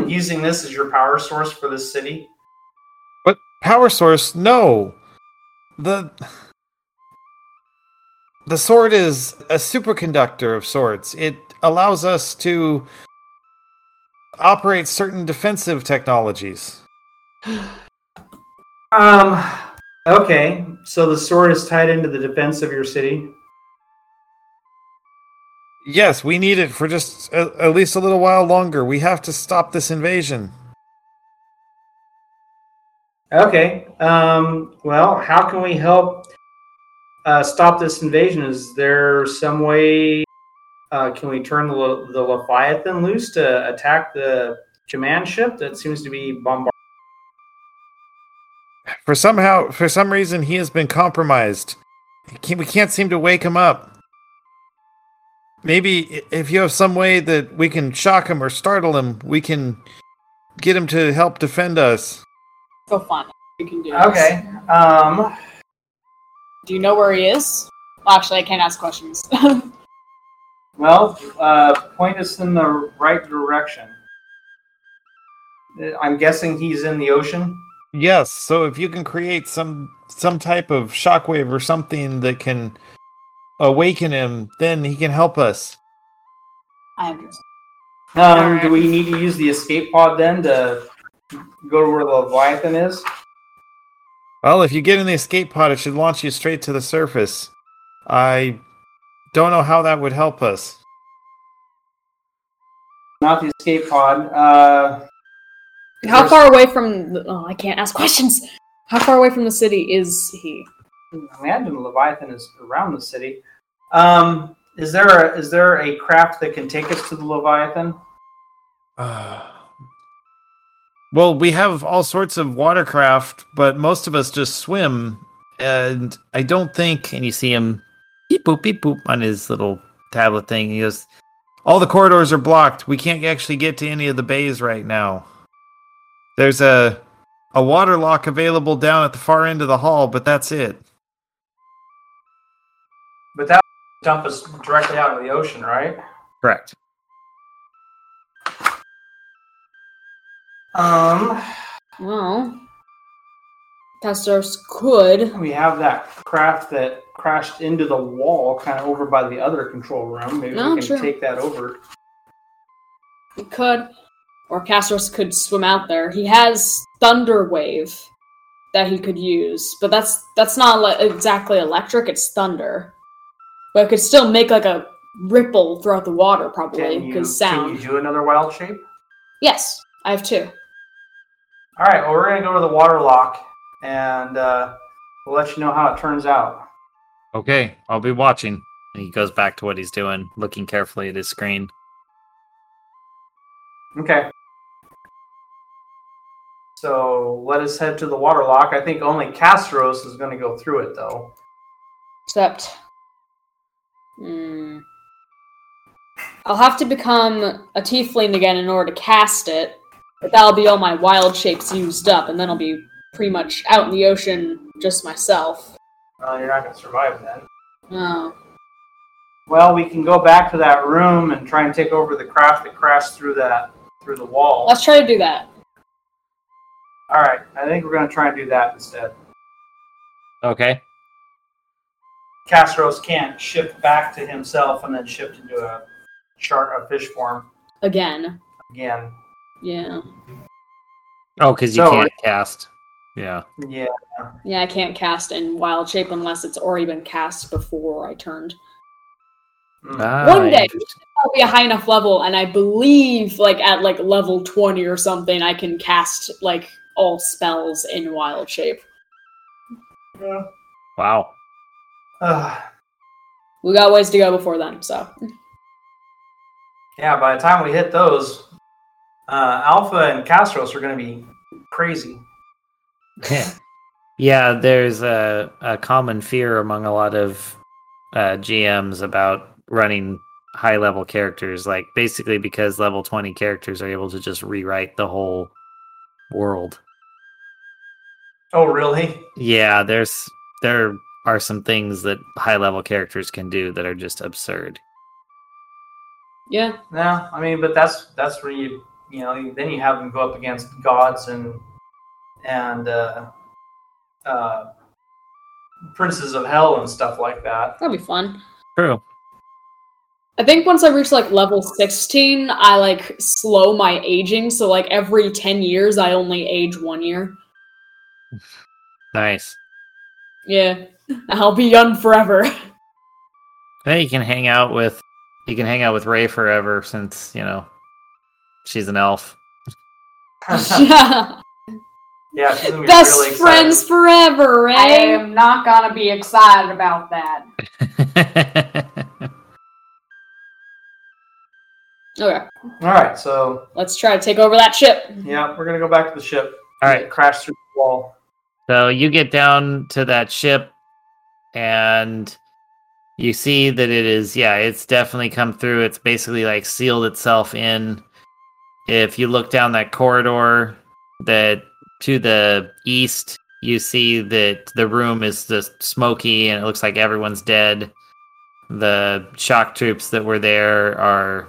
using this as your power source for this city?" "What power source? No. The sword is a superconductor of sorts. It allows us to operate certain defensive technologies." Okay, so the sword is tied into the defense of your city? "Yes, we need it for just at least a little while longer. We have to stop this invasion." Okay. Well, how can we help stop this invasion? Is there some way? Can we turn the Leviathan loose to attack the Jaman ship that seems to be bombarded? For some reason, he has been compromised. We can't seem to wake him up. Maybe if you have some way that we can shock him or startle him, we can get him to help defend us. Go find him. We can do okay. This. Do you know where he is? Well, actually, I can't ask questions. Well, point us in the right direction. I'm guessing he's in the ocean? Yes, so if you can create some type of shockwave or something that can awaken him, then he can help us. I understand. Do we need to use the escape pod then to go to where the Leviathan is? Well, if you get in the escape pod, it should launch you straight to the surface. I don't know how that would help us. Not the escape pod. How far away from... I can't ask questions. How far away from the city is he? I imagine the Leviathan is around the city. Is there a craft that can take us to the Leviathan? Well, we have all sorts of watercraft, but most of us just swim. And I don't think... And you see him beep boop on his little tablet thing. He goes, all the corridors are blocked. We can't actually get to any of the bays right now. There's a water lock available down at the far end of the hall, but that's it. But that would dump us directly out of the ocean, right? Correct. Well, Pastors could. We have that craft that crashed into the wall, kind of over by the other control room. Maybe we can take that over. We could. Or Castros could swim out there. He has Thunder Wave that he could use, but that's not exactly electric, it's thunder. But it could still make like a ripple throughout the water, probably, because sound. Can you do another wild shape? Yes, I have two. Alright, well we're going to go to the water lock, and we'll let you know how it turns out. Okay, I'll be watching. And he goes back to what he's doing, looking carefully at his screen. Okay. So let us head to the water lock. I think only Castros is going to go through it, though. Except... I'll have to become a tiefling again in order to cast it, but that'll be all my wild shapes used up, and then I'll be pretty much out in the ocean just myself. You're not going to survive then. No. Well, we can go back to that room and try and take over the craft that crashed through the wall. Let's try to do that. All right, I think we're going to try and do that instead. Okay. Castros can't shift back to himself and then shift into a shark, a fish form. Again. Yeah. Oh, because you can't cast. Yeah. Yeah, I can't cast in wild shape unless it's already been cast before I turned. One day, I'll be a high enough level, and I believe, at level 20 or something, I can cast, all spells in wild shape. Yeah. Wow. We got ways to go before then, so. Yeah, by the time we hit those, Alpha and Castros are going to be crazy. Yeah, there's a common fear among a lot of GMs about running high level characters, basically because level 20 characters are able to just rewrite the whole world. Oh, really? Yeah, there are some things that high level characters can do that are just absurd. Yeah. No, I mean, but that's where then you have them go up against gods and princes of hell and stuff like that. That'd be fun. True. I think once I reach, level 16, I, slow my aging, so, every 10 years, I only age 1 year. Nice. Yeah. I'll be young forever. Then you can hang out with Ray forever, since, she's an elf. Yeah. Yeah, she's gonna be best really friends forever, Ray! I am not gonna be excited about that. Okay. Alright, so... let's try to take over that ship. Yeah, we're going to go back to the ship. Alright. Crash through the wall. So you get down to that ship, and you see that it is... yeah, it's definitely come through. It's basically, sealed itself in. If you look down that corridor to the east, you see that the room is just smoky, and it looks like everyone's dead. The shock troops that were there are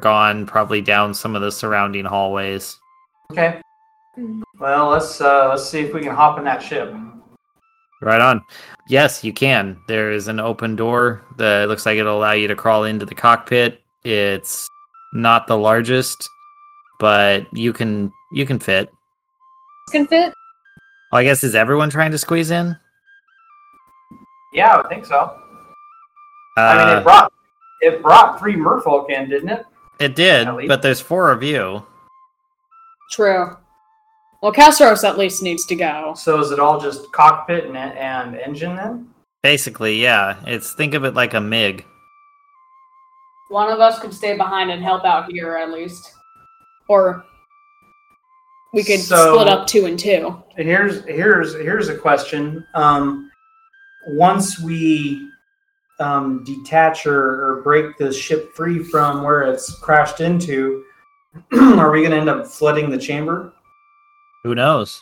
gone, probably down some of the surrounding hallways. Okay. Well, let's see if we can hop in that ship. Right on. Yes, you can. There is an open door that looks like it'll allow you to crawl into the cockpit. It's not the largest, but you can fit. Can fit? Well, I guess, is everyone trying to squeeze in? Yeah, I would think so. I mean, it brought three merfolk in, didn't it? It did, but there's four of you. True. Well, Castros at least needs to go. So is it all just cockpit and engine then? Basically, yeah. Think of it like a MiG. One of us could stay behind and help out here at least. Or we could split up 2 and 2. Here's a question. Once we detach or break the ship free from where it's crashed into, are we going to end up flooding the chamber? Who knows?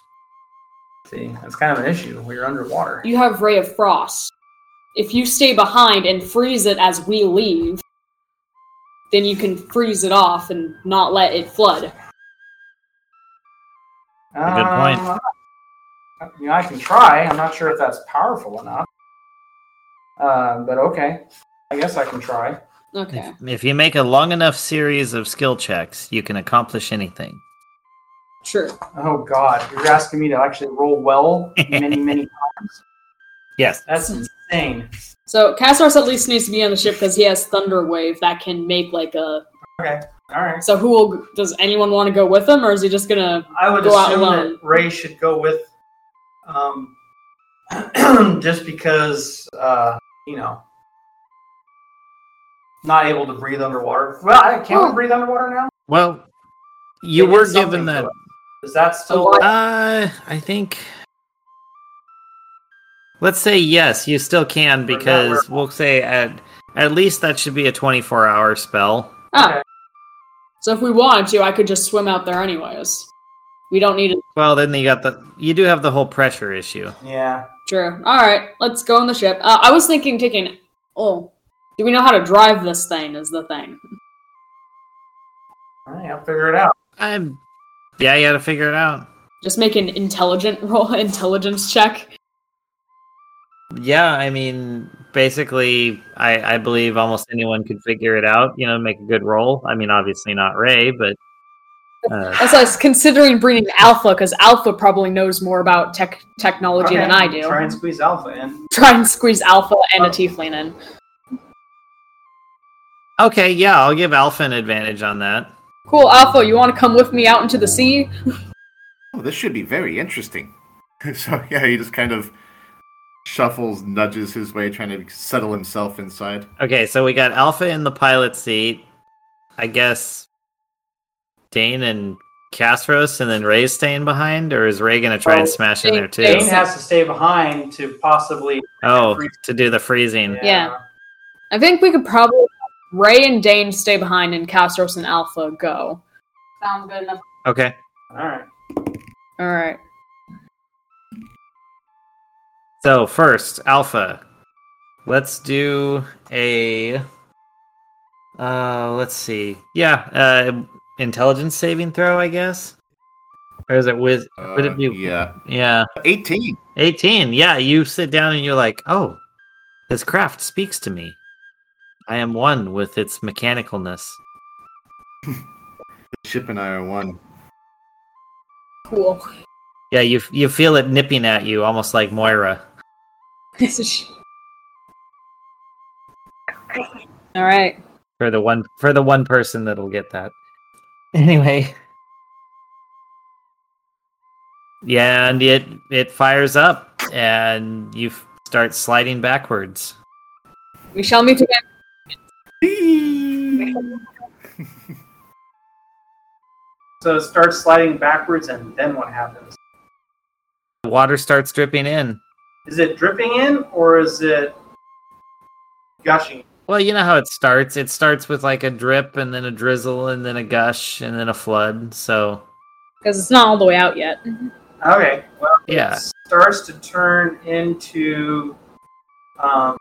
See, that's kind of an issue. We're underwater. You have Ray of Frost. If you stay behind and freeze it as we leave, then you can freeze it off and not let it flood. Good point. I can try. I'm not sure if that's powerful enough. But okay. I guess I can try. Okay. If you make a long enough series of skill checks, you can accomplish anything. True. Oh, God. You're asking me to actually roll well many, many times? Yes. That's insane. So, Castros at least needs to be on the ship because he has Thunder Wave that can make like a... Okay. All right. So, does anyone want to go with him, or is he just going to go out alone? I would assume that Ray should go with just because, not able to breathe underwater. Well, can't we breathe underwater now? Well, you were given that... Is that still... I think... Let's say yes, you still can, because we'll say at least that should be a 24-hour spell. Oh. So if we wanted to, I could just swim out there anyways. We don't need it. Well, then you do have the whole pressure issue. Yeah. True. All right, let's go on the ship. I was thinking do we know how to drive this thing is the thing. All right, I'll figure it out. Yeah, you gotta figure it out. Just make an intelligence check. Yeah, I mean, basically, I believe almost anyone could figure it out, make a good roll. I mean, obviously not Ray, but... That's why I was considering bringing Alpha, because Alpha probably knows more about technology than I do. Try and squeeze Alpha in. A Tiefling in. Okay, yeah, I'll give Alpha an advantage on that. Cool, Alpha, you want to come with me out into the sea? Oh, this should be very interesting. So, yeah, he just kind of shuffles, nudges his way, trying to settle himself inside. Okay, so we got Alpha in the pilot seat. I guess Dane and Castros, and then Ray's staying behind? Or is Ray going to try and smash in there, too? Dane has to stay behind to possibly... to do the freezing. Yeah. I think we could probably... Ray and Dane stay behind, and Castros and Alpha go. Sounds good enough. Okay. All right. So, first, Alpha. Let's do a... let's see. Yeah, intelligence saving throw, I guess? Or is it with... would it be... Yeah. 18, yeah. You sit down and you're like, oh, this craft speaks to me. I am one with its mechanicalness. The ship and I are one. Cool. Yeah, you feel it nipping at you, almost like Moira. All right. For the one person that'll get that. Anyway. Yeah, and it fires up, and you start sliding backwards. We shall meet again. So it starts sliding backwards, and then what happens? The water starts dripping in. Is it dripping in, or is it gushing? Well, you know how it starts. It starts with like a drip, and then a drizzle, and then a gush, and then a flood, so... Because it's not all the way out yet. Okay, well, yeah. It starts to turn into... I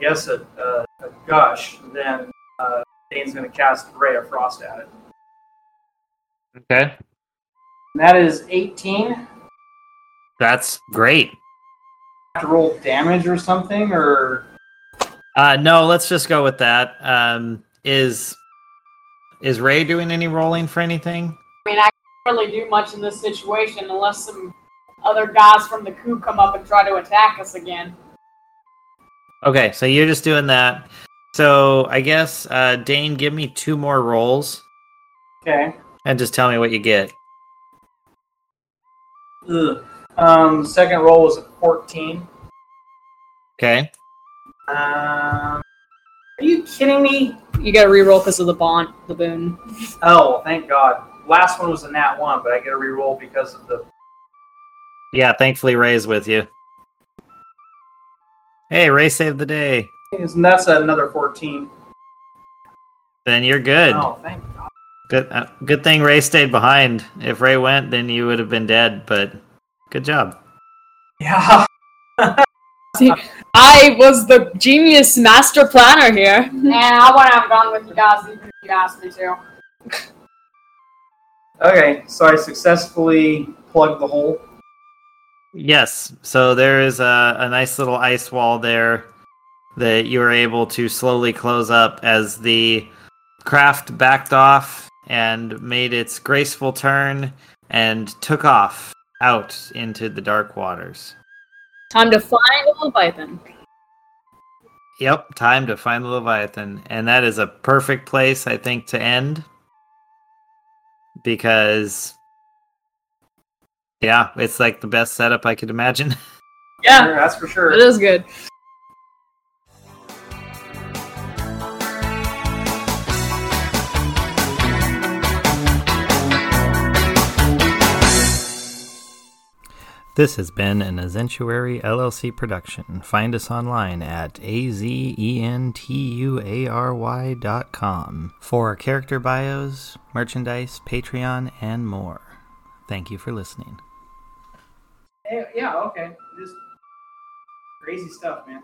guess a gush, then Dane's going to cast Ray of Frost at it. Okay. And that is 18. That's great. to roll damage or something, or? No, let's just go with that. Is Ray doing any rolling for anything? I mean, I can't really do much in this situation unless some other guys from the coup come up and try to attack us again. Okay, so you're just doing that. So I guess, Dane, give me 2 more rolls. Okay. And just tell me what you get. Ugh. Second roll was a 14. Okay. Are you kidding me? You gotta re-roll because of the boon. Oh, thank God. Last one was a nat 1, but I get a re-roll because of the... Yeah, thankfully Ray's with you. Hey, Ray saved the day. And that's another 14. Then you're good. Oh, thank God. Good thing Ray stayed behind. If Ray went, then you would have been dead, but good job. Yeah. See, I was the genius master planner here. And I wouldn't have gone with you guys if you asked me to. Okay, so I successfully plugged the hole. Yes, so there is a nice little ice wall there that you were able to slowly close up as the craft backed off and made its graceful turn and took off out into the dark waters. Time to find the Leviathan. Yep, time to find the Leviathan. And that is a perfect place, I think, to end. Because... yeah, it's like the best setup I could imagine. Yeah, that's for sure. It is good. This has been an Azentuary LLC production. Find us online at azentuary.com for character bios, merchandise, Patreon, and more. Thank you for listening. Yeah, okay. Just crazy stuff, man.